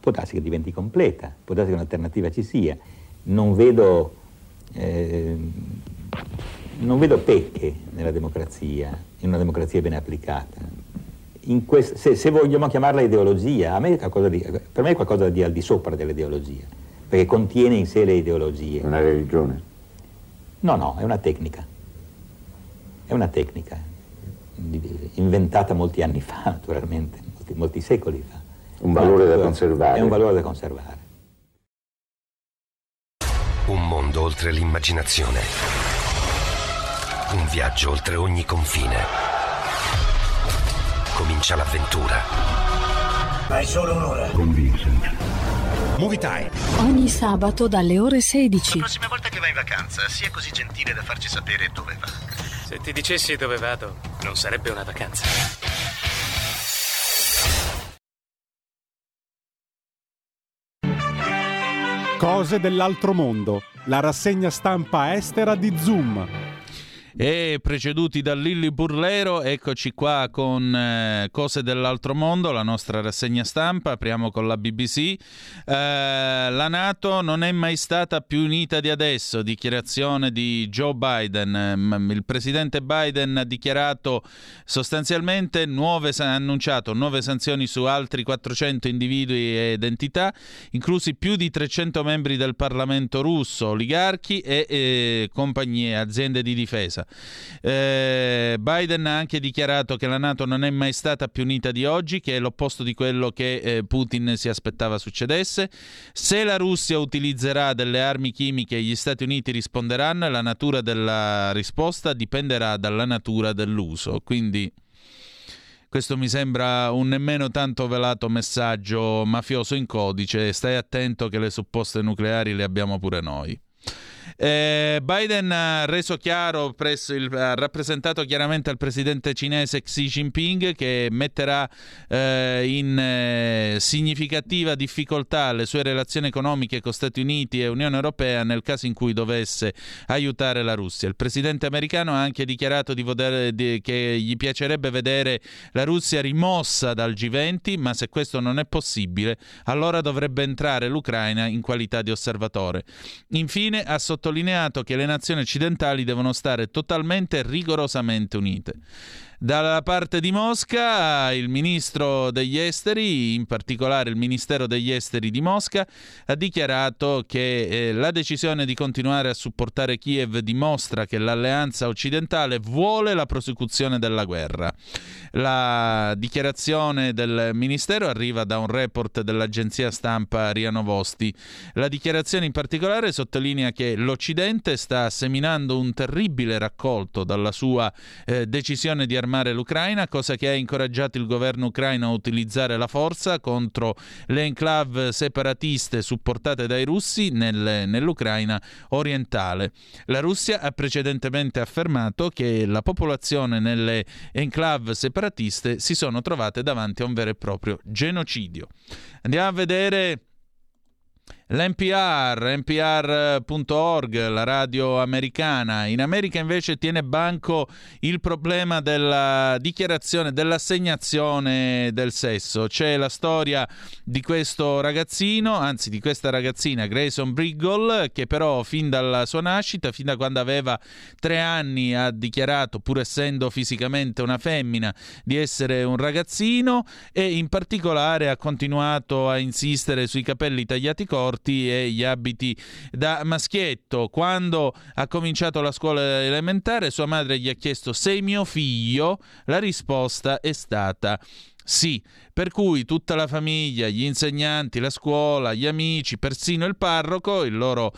Può darsi che diventi completa, può darsi che un'alternativa ci sia. Non vedo pecche nella democrazia, in una democrazia ben applicata. Se vogliamo chiamarla ideologia, per me è qualcosa di al di sopra dell'ideologia, perché contiene in sé le ideologie. Una religione? No, è una tecnica. È una tecnica inventata molti anni fa, naturalmente, molti secoli fa. Un valore da conservare. È un valore da conservare. Un mondo oltre l'immaginazione. Un viaggio oltre ogni confine. Comincia l'avventura. Ma è solo un'ora. Con Vincent. Movie Time. Ogni sabato dalle ore 16. La prossima volta che vai in vacanza, sia così gentile da farci sapere dove va. Se ti dicessi dove vado, non sarebbe una vacanza. Cose dell'altro mondo. La rassegna stampa estera di Zoom. E preceduti da Lilli Burlero, eccoci qua con Cose dell'altro mondo, la nostra rassegna stampa. Apriamo con la BBC. La NATO non è mai stata più unita di adesso, dichiarazione di Joe Biden. Il presidente Biden ha dichiarato sostanzialmente annunciato nuove sanzioni su altri 400 individui ed entità, inclusi più di 300 membri del Parlamento russo, oligarchi e compagnie, aziende di difesa. Biden ha anche dichiarato che la NATO non è mai stata più unita di oggi, che è l'opposto di quello che Putin si aspettava succedesse. Se la Russia utilizzerà delle armi chimiche, gli Stati Uniti risponderanno, e la natura della risposta dipenderà dalla natura dell'uso. Quindi questo mi sembra un nemmeno tanto velato messaggio mafioso in codice: stai attento che le supposte nucleari le abbiamo pure noi. Biden ha reso chiaro ha rappresentato chiaramente al presidente cinese Xi Jinping che metterà in significativa difficoltà le sue relazioni economiche con Stati Uniti e Unione Europea nel caso in cui dovesse aiutare la Russia. Il presidente americano ha anche dichiarato che gli piacerebbe vedere la Russia rimossa dal G20, ma se questo non è possibile, allora dovrebbe entrare l'Ucraina in qualità di osservatore. Infine ha sottolineato che le nazioni occidentali devono stare totalmente e rigorosamente unite. Dalla parte di Mosca, il ministro degli esteri, in particolare il Ministero degli Esteri di Mosca, ha dichiarato che la decisione di continuare a supportare Kiev dimostra che l'alleanza occidentale vuole la prosecuzione della guerra. La dichiarazione del ministero arriva da un report dell'agenzia stampa RIA Novosti. La dichiarazione in particolare sottolinea che l'Occidente sta seminando un terribile raccolto dalla sua decisione di armare l'Ucraina, cosa che ha incoraggiato il governo ucraino a utilizzare la forza contro le enclave separatiste supportate dai russi nell'Ucraina orientale. La Russia ha precedentemente affermato che la popolazione nelle enclave separatiste si sono trovate davanti a un vero e proprio genocidio. Andiamo a vedere l'NPR, NPR.org, la radio americana. In America invece tiene banco il problema della dichiarazione, dell'assegnazione del sesso. C'è la storia di questo ragazzino, anzi di questa ragazzina, Grayson Briggle, che però fin dalla sua nascita, fin da quando aveva 3 anni, ha dichiarato, pur essendo fisicamente una femmina, di essere un ragazzino, e in particolare ha continuato a insistere sui capelli tagliati corti e gli abiti da maschietto. Quando ha cominciato la scuola elementare, sua madre gli ha chiesto: sei mio figlio? La risposta è stata: sì, per cui tutta la famiglia, gli insegnanti, la scuola, gli amici, persino il parroco, il loro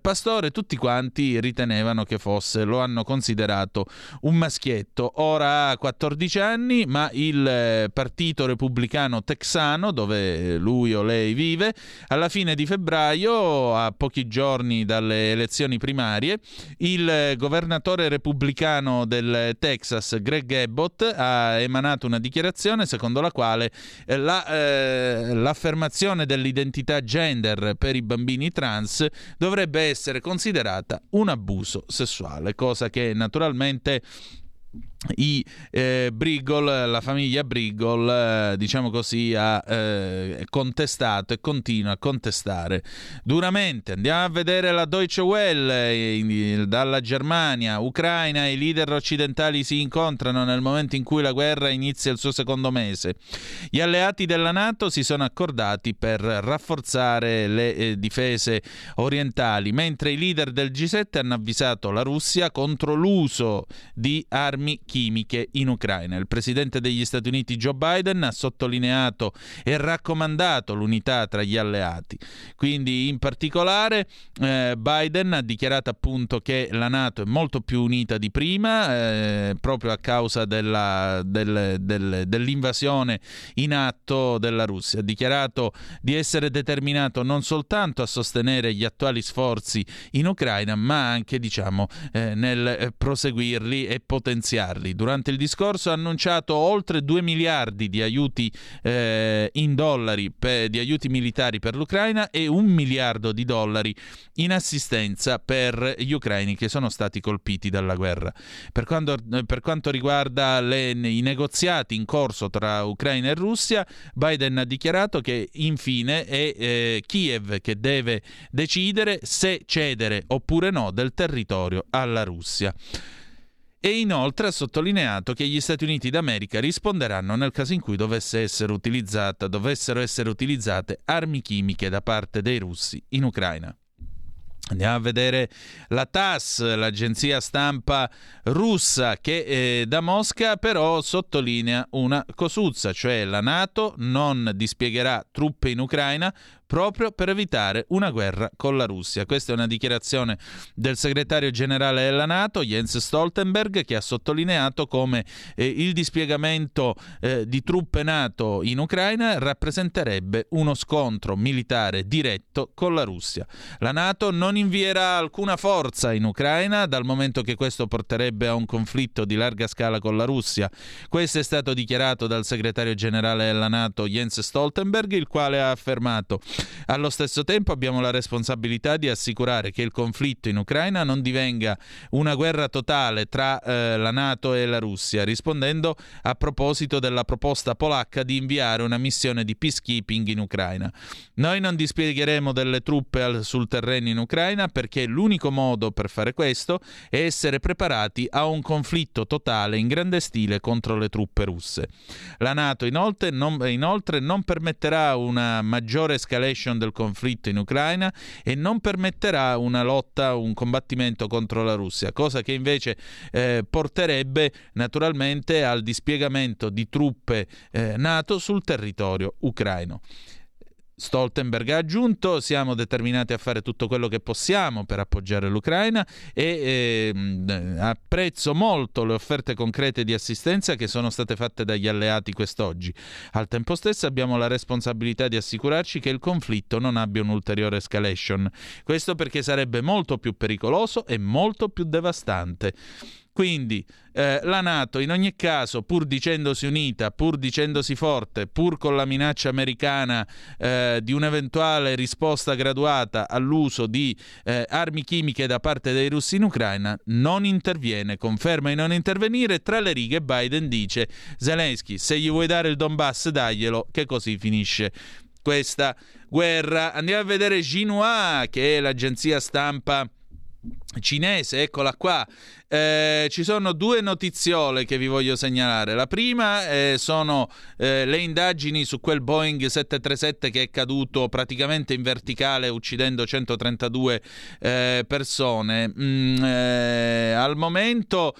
pastore, tutti quanti ritenevano che fosse, lo hanno considerato un maschietto. Ora ha 14 anni, ma il partito repubblicano texano, dove lui o lei vive, alla fine di febbraio, a pochi giorni dalle elezioni primarie, il governatore repubblicano del Texas, Greg Abbott, ha emanato una dichiarazione secondo la quale l'affermazione dell'identità gender per i bambini trans dovrebbe essere considerata un abuso sessuale, cosa che naturalmente Brigol, la famiglia Brigol, diciamo così, ha contestato e continua a contestare duramente. Andiamo a vedere la Deutsche Welle dalla Germania. Ucraina, i leader occidentali si incontrano nel momento in cui la guerra inizia il suo secondo mese. Gli alleati della NATO si sono accordati per rafforzare le difese orientali, mentre i leader del G7 hanno avvisato la Russia contro l'uso di armi chimiche in Ucraina. Il presidente degli Stati Uniti Joe Biden ha sottolineato e raccomandato l'unità tra gli alleati. Quindi in particolare Biden ha dichiarato appunto che la NATO è molto più unita di prima, proprio a causa dell'invasione in atto della Russia. Ha dichiarato di essere determinato non soltanto a sostenere gli attuali sforzi in Ucraina, ma anche, diciamo, nel proseguirli e potenziarli. Durante il discorso ha annunciato oltre 2 miliardi di aiuti in dollari di aiuti militari per l'Ucraina e $1 miliardo in assistenza per gli ucraini che sono stati colpiti dalla guerra. Per quanto riguarda i negoziati in corso tra Ucraina e Russia, Biden ha dichiarato che infine è Kiev che deve decidere se cedere oppure no del territorio alla Russia. E inoltre ha sottolineato che gli Stati Uniti d'America risponderanno nel caso in cui dovessero essere utilizzate armi chimiche da parte dei russi in Ucraina. Andiamo a vedere la TASS, l'agenzia stampa russa, che da Mosca però sottolinea una cosuzza, cioè la NATO non dispiegherà truppe in Ucraina proprio per evitare una guerra con la Russia. Questa è una dichiarazione del segretario generale della NATO, Jens Stoltenberg, che ha sottolineato come il dispiegamento di truppe NATO in Ucraina rappresenterebbe uno scontro militare diretto con la Russia. La NATO non invierà alcuna forza in Ucraina, dal momento che questo porterebbe a un conflitto di larga scala con la Russia. Questo è stato dichiarato dal segretario generale della NATO, Jens Stoltenberg, il quale ha affermato: allo stesso tempo abbiamo la responsabilità di assicurare che il conflitto in Ucraina non divenga una guerra totale tra la NATO e la Russia, rispondendo a proposito della proposta polacca di inviare una missione di peacekeeping in Ucraina. Noi non dispiegheremo delle truppe sul terreno in Ucraina, perché l'unico modo per fare questo è essere preparati a un conflitto totale in grande stile contro le truppe russe. La NATO inoltre non permetterà una maggiore escalation del conflitto in Ucraina e non permetterà un combattimento contro la Russia, cosa che invece porterebbe naturalmente al dispiegamento di truppe NATO sul territorio ucraino. Stoltenberg ha aggiunto: siamo determinati a fare tutto quello che possiamo per appoggiare l'Ucraina e apprezzo molto le offerte concrete di assistenza che sono state fatte dagli alleati quest'oggi. Al tempo stesso abbiamo la responsabilità di assicurarci che il conflitto non abbia un'ulteriore escalation. Questo perché sarebbe molto più pericoloso e molto più devastante. Quindi la NATO in ogni caso, pur dicendosi unita, pur dicendosi forte, pur con la minaccia americana di un'eventuale risposta graduata all'uso di armi chimiche da parte dei russi in Ucraina, non interviene, conferma di non intervenire. Tra le righe Biden dice: Zelensky, se gli vuoi dare il Donbass daglielo, che così finisce questa guerra. Andiamo a vedere Xinhua, che è l'agenzia stampa cinese, eccola qua. Ci sono due notiziole che vi voglio segnalare. La prima sono le indagini su quel Boeing 737 che è caduto praticamente in verticale uccidendo 132 persone. Al momento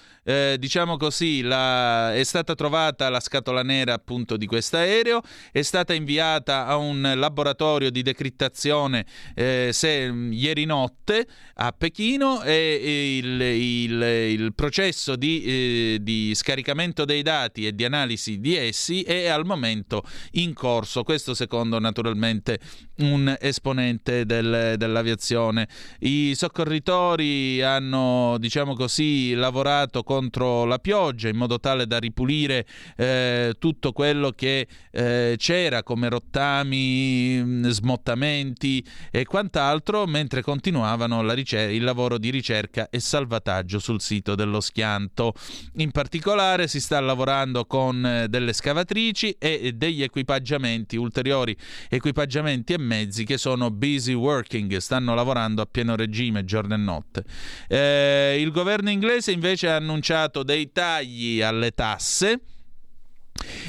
diciamo così è stata trovata la scatola nera appunto di quest'aereo, è stata inviata a un laboratorio di decrittazione ieri notte a Pechino, e il processo di scaricamento dei dati e di analisi di essi è al momento in corso, questo secondo naturalmente un esponente dell'aviazione. I soccorritori hanno diciamo così lavorato contro la pioggia in modo tale da ripulire tutto quello che c'era come rottami, smottamenti e quant'altro, mentre continuavano il lavoro di ricerca e salvataggio sul sito dello schianto. In particolare si sta lavorando con delle scavatrici e degli equipaggiamenti, ulteriori equipaggiamenti e mezzi che sono busy working, stanno lavorando a pieno regime giorno e notte. Il governo inglese invece ha annunciato dei tagli alle tasse,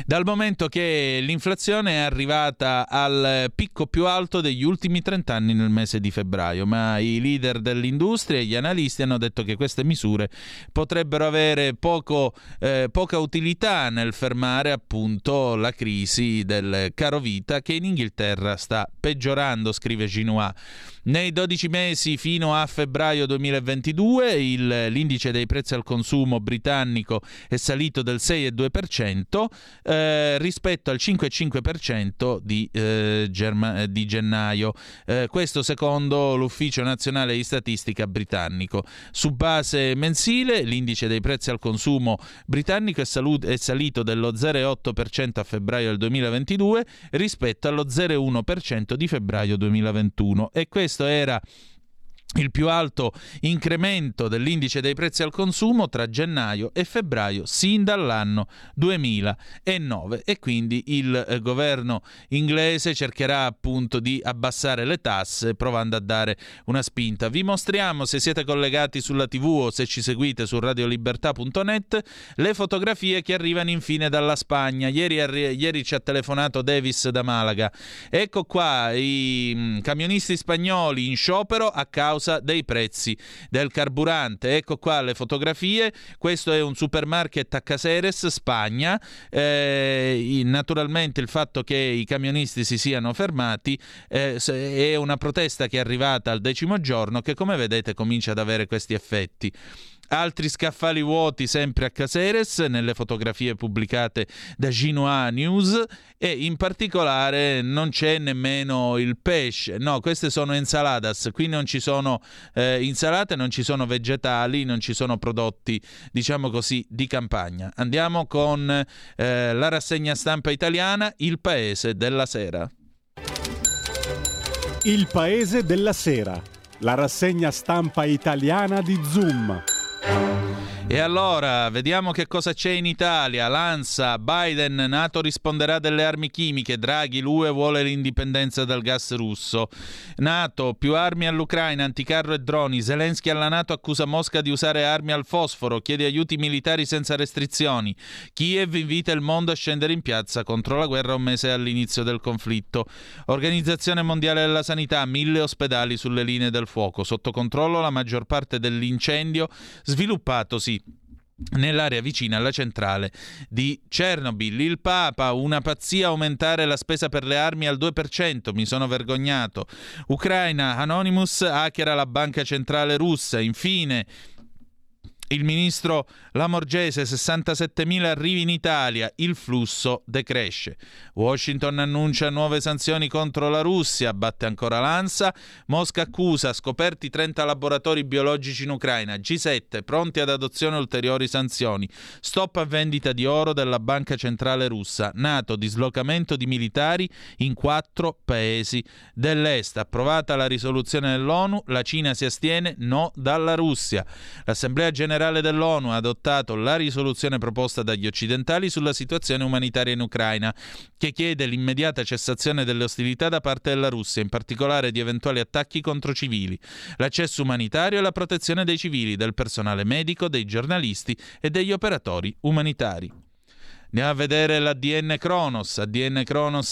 dal momento che l'inflazione è arrivata al picco più alto degli ultimi 30 anni nel mese di febbraio, ma i leader dell'industria e gli analisti hanno detto che queste misure potrebbero avere poca utilità nel fermare appunto la crisi del carovita che in Inghilterra sta peggiorando, scrive Xinhua. Nei 12 mesi fino a febbraio 2022 l'indice dei prezzi al consumo britannico è salito del 6,2%, rispetto al 5,5% di gennaio, questo secondo l'Ufficio Nazionale di Statistica britannico. Su base mensile l'indice dei prezzi al consumo britannico è salito dello 0,8% a febbraio del 2022 rispetto allo 0,1% di febbraio 2021, e questo era il più alto incremento dell'indice dei prezzi al consumo tra gennaio e febbraio sin dall'anno 2009, e quindi il governo inglese cercherà appunto di abbassare le tasse provando a dare una spinta. Vi mostriamo, se siete collegati sulla TV o se ci seguite su radiolibertà.net, le fotografie che arrivano infine dalla Spagna. Ieri ci ha telefonato Davis da Malaga. Ecco qua i camionisti spagnoli in sciopero a causa dei prezzi del carburante. Ecco qua le fotografie, questo è un supermarket a Caseres, Spagna. Naturalmente il fatto che i camionisti si siano fermati è una protesta che è arrivata al 10° giorno, che come vedete comincia ad avere questi effetti. Altri scaffali vuoti sempre a Caseres, nelle fotografie pubblicate da Xinhua News, e in particolare non c'è nemmeno il pesce. No, queste sono ensaladas, qui non ci sono insalate, non ci sono vegetali, non ci sono prodotti, diciamo così, di campagna. Andiamo con la rassegna stampa italiana, Il Paese della Sera. Il Paese della Sera, la rassegna stampa italiana di Zoom. E allora, vediamo che cosa c'è in Italia. L'ANSA, Biden, NATO risponderà delle armi chimiche, Draghi, l'UE vuole l'indipendenza dal gas russo. NATO, più armi all'Ucraina, anticarro e droni, Zelensky alla NATO accusa Mosca di usare armi al fosforo, chiede aiuti militari senza restrizioni. Kiev invita il mondo a scendere in piazza contro la guerra un mese all'inizio del conflitto. Organizzazione Mondiale della Sanità, 1.000 ospedali sulle linee del fuoco, sotto controllo la maggior parte dell'incendio sviluppatosi nell'area vicina alla centrale di Chernobyl. Il Papa, una pazzia aumentare la spesa per le armi al 2%, mi sono vergognato. Ucraina, Anonymous hackera la banca centrale russa. Infine, il ministro Lamorgese, 67.000 arrivi in Italia, il flusso decresce. Washington annuncia nuove sanzioni contro la Russia, batte ancora l'ANSA. Mosca accusa, scoperti 30 laboratori biologici in Ucraina. G7, pronti ad adozione ulteriori sanzioni. Stop a vendita di oro della Banca Centrale Russa. NATO, dislocamento di militari in 4 paesi dell'Est. Approvata la risoluzione dell'ONU, la Cina si astiene, no dalla Russia. L'Assemblea Generale generale dell'ONU ha adottato la risoluzione proposta dagli occidentali sulla situazione umanitaria in Ucraina, che chiede l'immediata cessazione delle ostilità da parte della Russia, in particolare di eventuali attacchi contro civili, l'accesso umanitario e la protezione dei civili, del personale medico, dei giornalisti e degli operatori umanitari. Andiamo a vedere l'ADN Kronos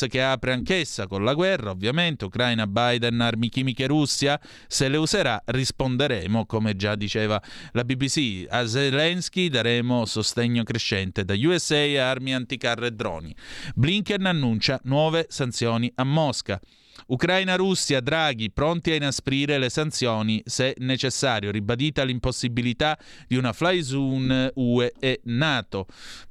che apre anch'essa con la guerra, ovviamente, Ucraina, Biden, armi chimiche Russia, se le userà risponderemo, come già diceva la BBC, a Zelensky daremo sostegno crescente, da USA armi anticarro e droni. Blinken annuncia nuove sanzioni a Mosca. Ucraina-Russia, Draghi, pronti a inasprire le sanzioni se necessario, ribadita l'impossibilità di una fly zone UE e NATO.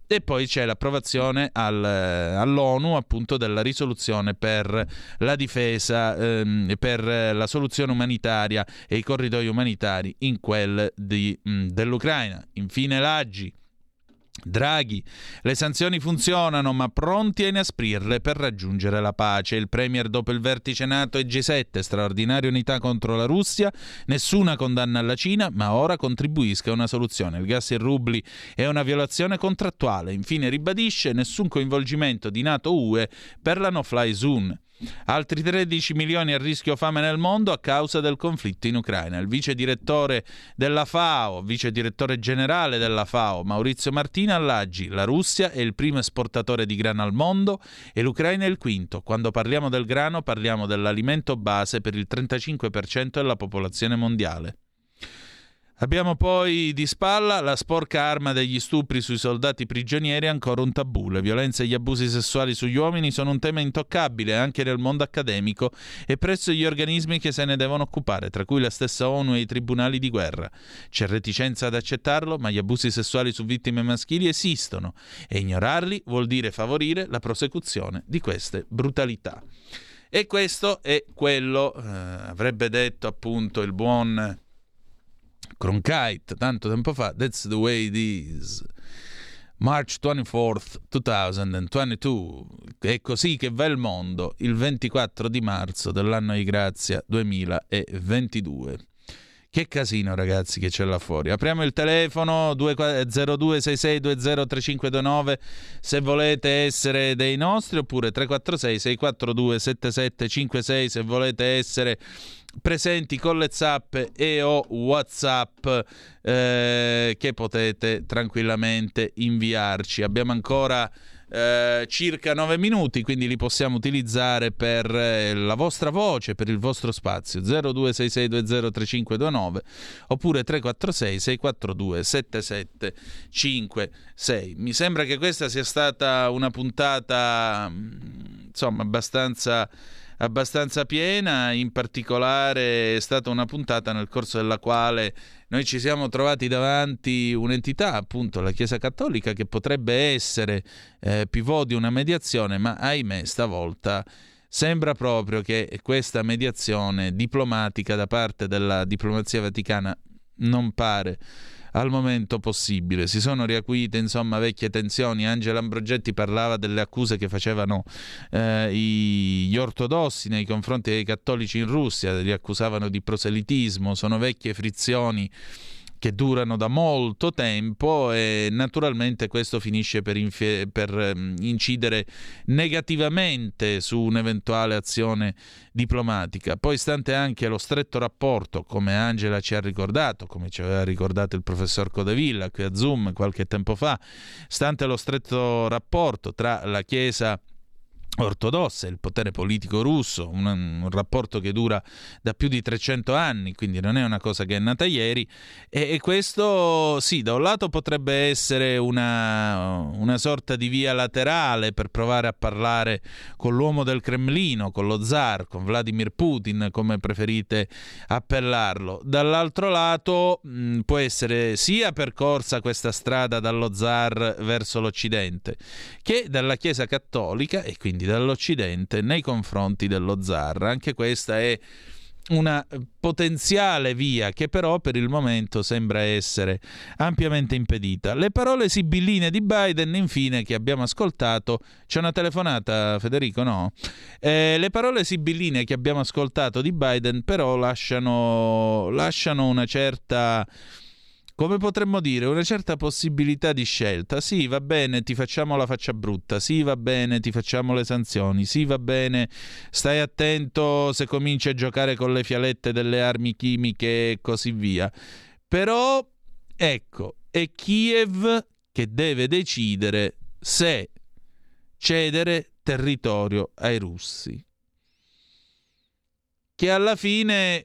E poi c'è l'approvazione all'ONU appunto della risoluzione per la difesa, per la soluzione umanitaria e i corridoi umanitari in quel dell'Ucraina. Infine l'AGI. Draghi, le sanzioni funzionano ma pronti a inasprirle per raggiungere la pace. Il premier dopo il vertice NATO e G7, straordinaria unità contro la Russia, nessuna condanna alla Cina ma ora contribuisca a una soluzione. Il gas in rubli è una violazione contrattuale. Infine ribadisce nessun coinvolgimento di NATO-UE per la no-fly zone. Altri 13 milioni a rischio fame nel mondo a causa del conflitto in Ucraina. Il vice direttore della FAO, vice direttore generale della FAO, Maurizio Martina all'AGI. La Russia è il primo esportatore di grano al mondo e l'Ucraina è il quinto. Quando parliamo del grano parliamo dell'alimento base per il 35% della popolazione mondiale. Abbiamo poi di spalla la sporca arma degli stupri sui soldati prigionieri, ancora un tabù. Le violenze e gli abusi sessuali sugli uomini sono un tema intoccabile anche nel mondo accademico e presso gli organismi che se ne devono occupare, tra cui la stessa ONU e i tribunali di guerra. C'è reticenza ad accettarlo, ma gli abusi sessuali su vittime maschili esistono e ignorarli vuol dire favorire la prosecuzione di queste brutalità. E questo è quello, avrebbe detto appunto il buon Cronkite tanto tempo fa. That's the way it is. March 24th 2022. È così che va il mondo il 24 di marzo dell'anno di grazia 2022. Che casino, ragazzi, che c'è là fuori. Apriamo il telefono 0266203529 se volete essere dei nostri, oppure 346-642-7756 se volete essere presenti con le zappe e o WhatsApp che potete tranquillamente inviarci. Abbiamo ancora circa 9 minuti, quindi li possiamo utilizzare per la vostra voce, per il vostro spazio. 0266203529 oppure 346-642-7756. Mi sembra che questa sia stata una puntata insomma abbastanza piena, in particolare è stata una puntata nel corso della quale noi ci siamo trovati davanti un'entità, appunto la Chiesa Cattolica, che potrebbe essere pivot di una mediazione, ma ahimè stavolta sembra proprio che questa mediazione diplomatica da parte della diplomazia vaticana non pare al momento possibile. Si sono riacuite insomma vecchie tensioni. Angela Ambrogetti parlava delle accuse che facevano gli ortodossi nei confronti dei cattolici in Russia, li accusavano di proselitismo. Sono vecchie frizioni che durano da molto tempo e naturalmente questo finisce per incidere negativamente su un'eventuale azione diplomatica. Poi, stante anche lo stretto rapporto, come Angela ci ha ricordato, come ci aveva ricordato il professor Codevilla qui a Zoom qualche tempo fa, stante lo stretto rapporto tra la Chiesa ortodossa e il potere politico russo, un rapporto che dura da più di 300 anni, quindi non è una cosa che è nata ieri, e questo sì, da un lato potrebbe essere una sorta di via laterale per provare a parlare con l'uomo del Cremlino, con lo zar, con Vladimir Putin, come preferite appellarlo. Dall'altro lato può essere sia percorsa questa strada dallo zar verso l'Occidente che dalla Chiesa Cattolica e quindi dall'Occidente nei confronti dello zar. Anche questa è una potenziale via che però per il momento sembra essere ampiamente impedita. Le parole sibilline di Biden, infine, che abbiamo ascoltato, c'è una telefonata, Federico, no? Le parole sibilline che abbiamo ascoltato di Biden però lasciano una certa come potremmo dire, una certa possibilità di scelta. Sì, va bene, ti facciamo la faccia brutta, sì, va bene, ti facciamo le sanzioni, sì, va bene, stai attento se cominci a giocare con le fialette delle armi chimiche e così via. Però, ecco, è Kiev che deve decidere se cedere territorio ai russi, che alla fine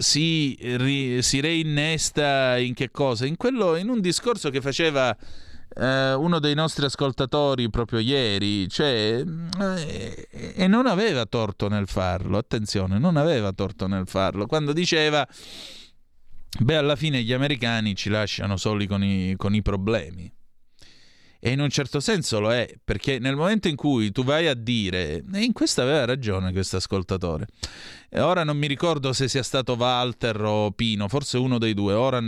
si reinnesta in che cosa? In un discorso che faceva uno dei nostri ascoltatori proprio ieri, e non aveva torto nel farlo, attenzione, non aveva torto nel farlo, quando diceva alla fine gli americani ci lasciano soli con i problemi. E in un certo senso lo è, perché nel momento in cui tu vai a dire, e in questo aveva ragione questo ascoltatore, e ora non mi ricordo se sia stato Walter o Pino, forse uno dei due, ora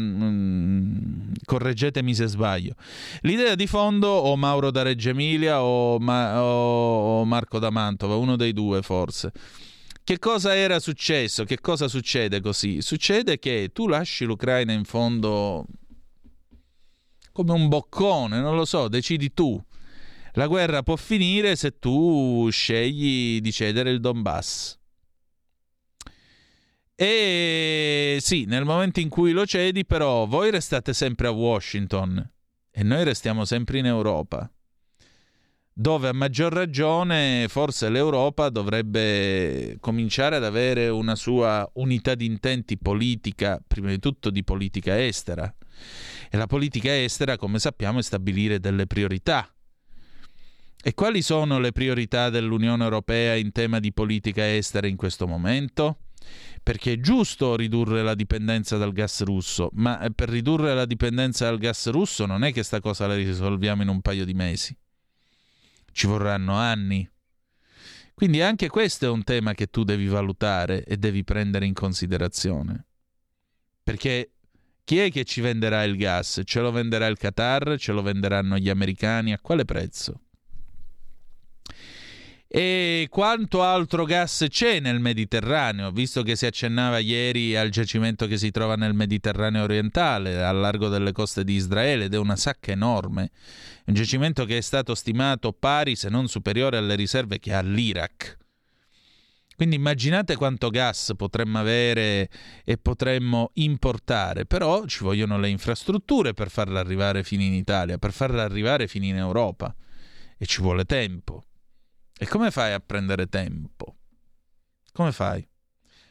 correggetemi se sbaglio, l'idea di fondo, o Mauro da Reggio Emilia o Marco da Mantova, uno dei due forse, che cosa era successo, che cosa succede così? Succede che tu lasci l'Ucraina in fondo come un boccone, non lo so, decidi tu. La guerra può finire se tu scegli di cedere il Donbass. E sì, nel momento in cui lo cedi, però, voi restate sempre a Washington e noi restiamo sempre in Europa, dove a maggior ragione forse l'Europa dovrebbe cominciare ad avere una sua unità di intenti politica, prima di tutto di politica estera. E la politica estera, come sappiamo, è stabilire delle priorità. E quali sono le priorità dell'Unione Europea in tema di politica estera in questo momento? Perché è giusto ridurre la dipendenza dal gas russo, ma per ridurre la dipendenza dal gas russo non è che sta cosa la risolviamo in un paio di mesi. Ci vorranno anni. Quindi anche questo è un tema che tu devi valutare e devi prendere in considerazione. Perché chi è che ci venderà il gas? Ce lo venderà il Qatar? Ce lo venderanno gli americani? A quale prezzo? E quanto altro gas c'è nel Mediterraneo? Visto che si accennava ieri al giacimento che si trova nel Mediterraneo orientale, al largo delle coste di Israele, ed è una sacca enorme. Un giacimento che è stato stimato pari, se non superiore, alle riserve che ha l'Iraq. Quindi immaginate quanto gas potremmo avere e potremmo importare, però ci vogliono le infrastrutture per farla arrivare fino in Italia, per farla arrivare fino in Europa, e ci vuole tempo. E come fai a prendere tempo? Come fai?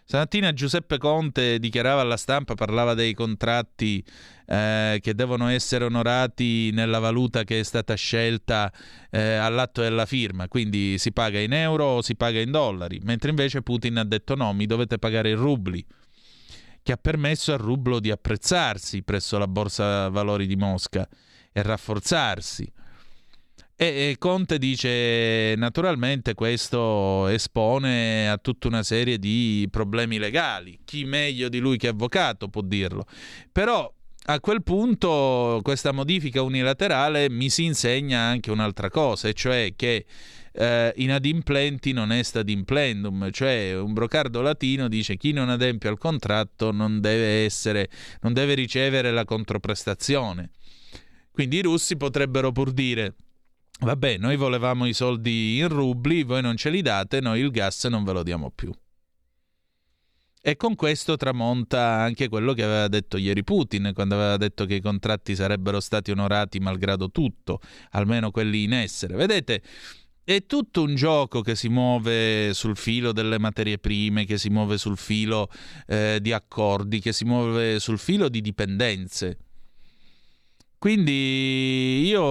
Stamattina Giuseppe Conte dichiarava alla stampa, parlava dei contratti che devono essere onorati nella valuta che è stata scelta all'atto della firma, quindi si paga in euro o si paga in dollari, mentre invece Putin ha detto no, mi dovete pagare in rubli, che ha permesso al rublo di apprezzarsi presso la borsa valori di Mosca e rafforzarsi. E Conte dice, naturalmente questo espone a tutta una serie di problemi legali, chi meglio di lui che avvocato può dirlo, però a quel punto questa modifica unilaterale mi si insegna anche un'altra cosa, e cioè che inadimplenti non est adimplendum, cioè un brocardo latino dice chi non adempie al contratto non deve ricevere la controprestazione. Quindi i russi potrebbero pur dire vabbè, noi volevamo i soldi in rubli, voi non ce li date, noi il gas non ve lo diamo più. E con questo tramonta anche quello che aveva detto ieri Putin, quando aveva detto che i contratti sarebbero stati onorati malgrado tutto, almeno quelli in essere. Vedete, è tutto un gioco che si muove sul filo delle materie prime, che si muove sul filo di accordi, che si muove sul filo di dipendenze. Quindi io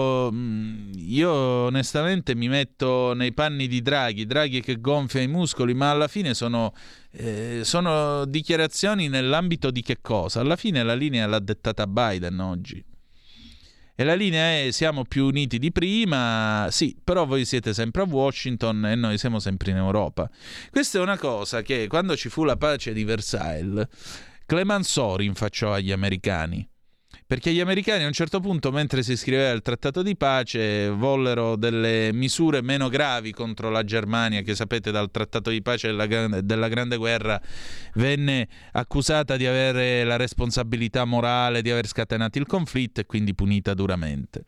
onestamente mi metto nei panni di Draghi che gonfia i muscoli, ma alla fine sono dichiarazioni nell'ambito di che cosa? Alla fine la linea l'ha dettata Biden oggi. E la linea è siamo più uniti di prima, sì, però voi siete sempre a Washington e noi siamo sempre in Europa. Questa è una cosa che quando ci fu la pace di Versailles, Clemenceau rinfacciò agli americani. perché gli americani a un certo punto, mentre si scriveva il trattato di pace, vollero delle misure meno gravi contro la Germania, che sapete dal trattato di pace della Grande Guerra venne accusata di avere la responsabilità morale di aver scatenato il conflitto e quindi punita duramente.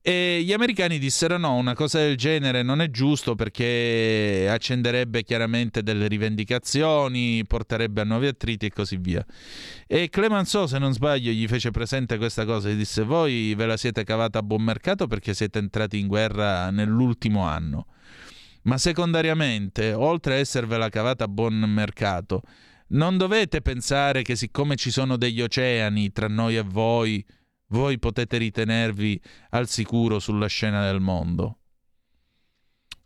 E gli americani dissero no, una cosa del genere non è giusto perché accenderebbe chiaramente delle rivendicazioni, porterebbe a nuovi attriti e così via. E Clemenceau, se non sbaglio, gli fece presente questa cosa e disse: voi ve la siete cavata a buon mercato perché siete entrati in guerra nell'ultimo anno, ma secondariamente, oltre a esservela cavata a buon mercato, non dovete pensare che siccome ci sono degli oceani tra noi e voi, voi potete ritenervi al sicuro sulla scena del mondo.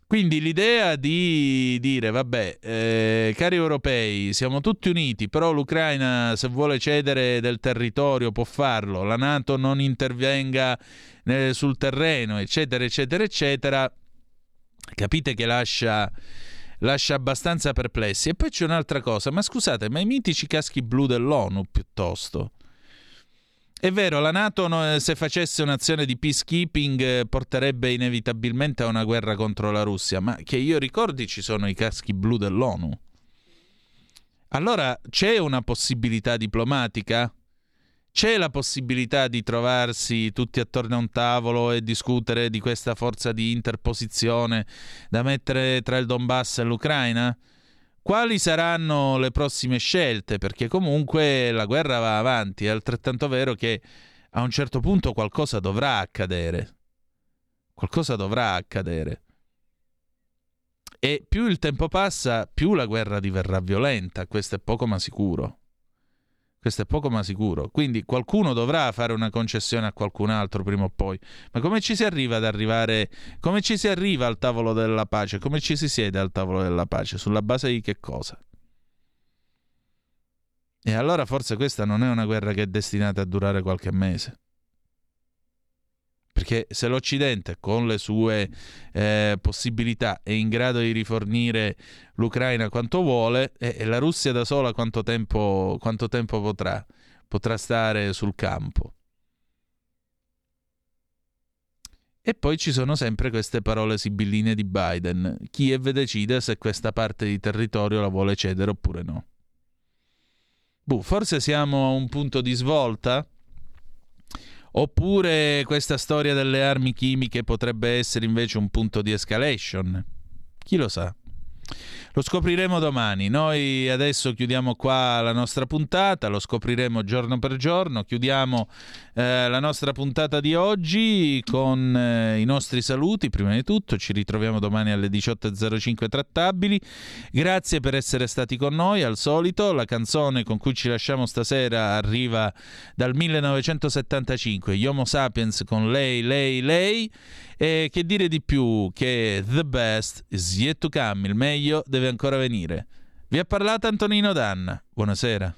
Quindi l'idea di dire vabbè, cari europei, siamo tutti uniti, però l'Ucraina se vuole cedere del territorio può farlo, la NATO non intervenga sul terreno, eccetera eccetera eccetera, capite che lascia abbastanza perplessi. E poi c'è un'altra cosa: ma scusate, ma i mitici caschi blu dell'ONU piuttosto. È vero, la NATO, se facesse un'azione di peacekeeping, porterebbe inevitabilmente a una guerra contro la Russia, ma che io ricordi ci sono i caschi blu dell'ONU. Allora c'è una possibilità diplomatica? C'è la possibilità di trovarsi tutti attorno a un tavolo e discutere di questa forza di interposizione da mettere tra il Donbass e l'Ucraina? Quali saranno le prossime scelte? Perché comunque la guerra va avanti, è altrettanto vero che a un certo punto qualcosa dovrà accadere. Qualcosa dovrà accadere. E più il tempo passa, più la guerra diverrà violenta, questo è poco ma sicuro. Questo è poco ma sicuro. Quindi qualcuno dovrà fare una concessione a qualcun altro prima o poi. Ma come ci si arriva ad arrivare? Come ci si arriva al tavolo della pace? Come ci si siede al tavolo della pace? Sulla base di che cosa? E allora forse questa non è una guerra che è destinata a durare qualche mese. Perché se l'Occidente, con le sue possibilità, è in grado di rifornire l'Ucraina quanto vuole, e la Russia da sola quanto tempo potrà stare sul campo? E poi ci sono sempre queste parole sibilline di Biden: Kiev decide se questa parte di territorio la vuole cedere oppure no. Forse siamo a un punto di svolta? Oppure questa storia delle armi chimiche potrebbe essere invece un punto di escalation? Chi lo sa? Lo scopriremo domani. Noi adesso chiudiamo qua la nostra puntata, lo scopriremo giorno per giorno. Chiudiamo la nostra puntata di oggi con i nostri saluti. Prima di tutto ci ritroviamo domani alle 18.05 trattabili. Grazie per essere stati con noi, al solito. La canzone con cui ci lasciamo stasera arriva dal 1975, gli Homo Sapiens con Lei. E che dire di più che the best is yet to come, il meglio deve ancora venire. Vi ha parlato Antonino Danna, buonasera.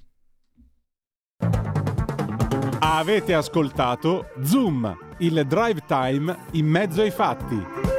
Avete ascoltato Zoom, il drive time in mezzo ai fatti.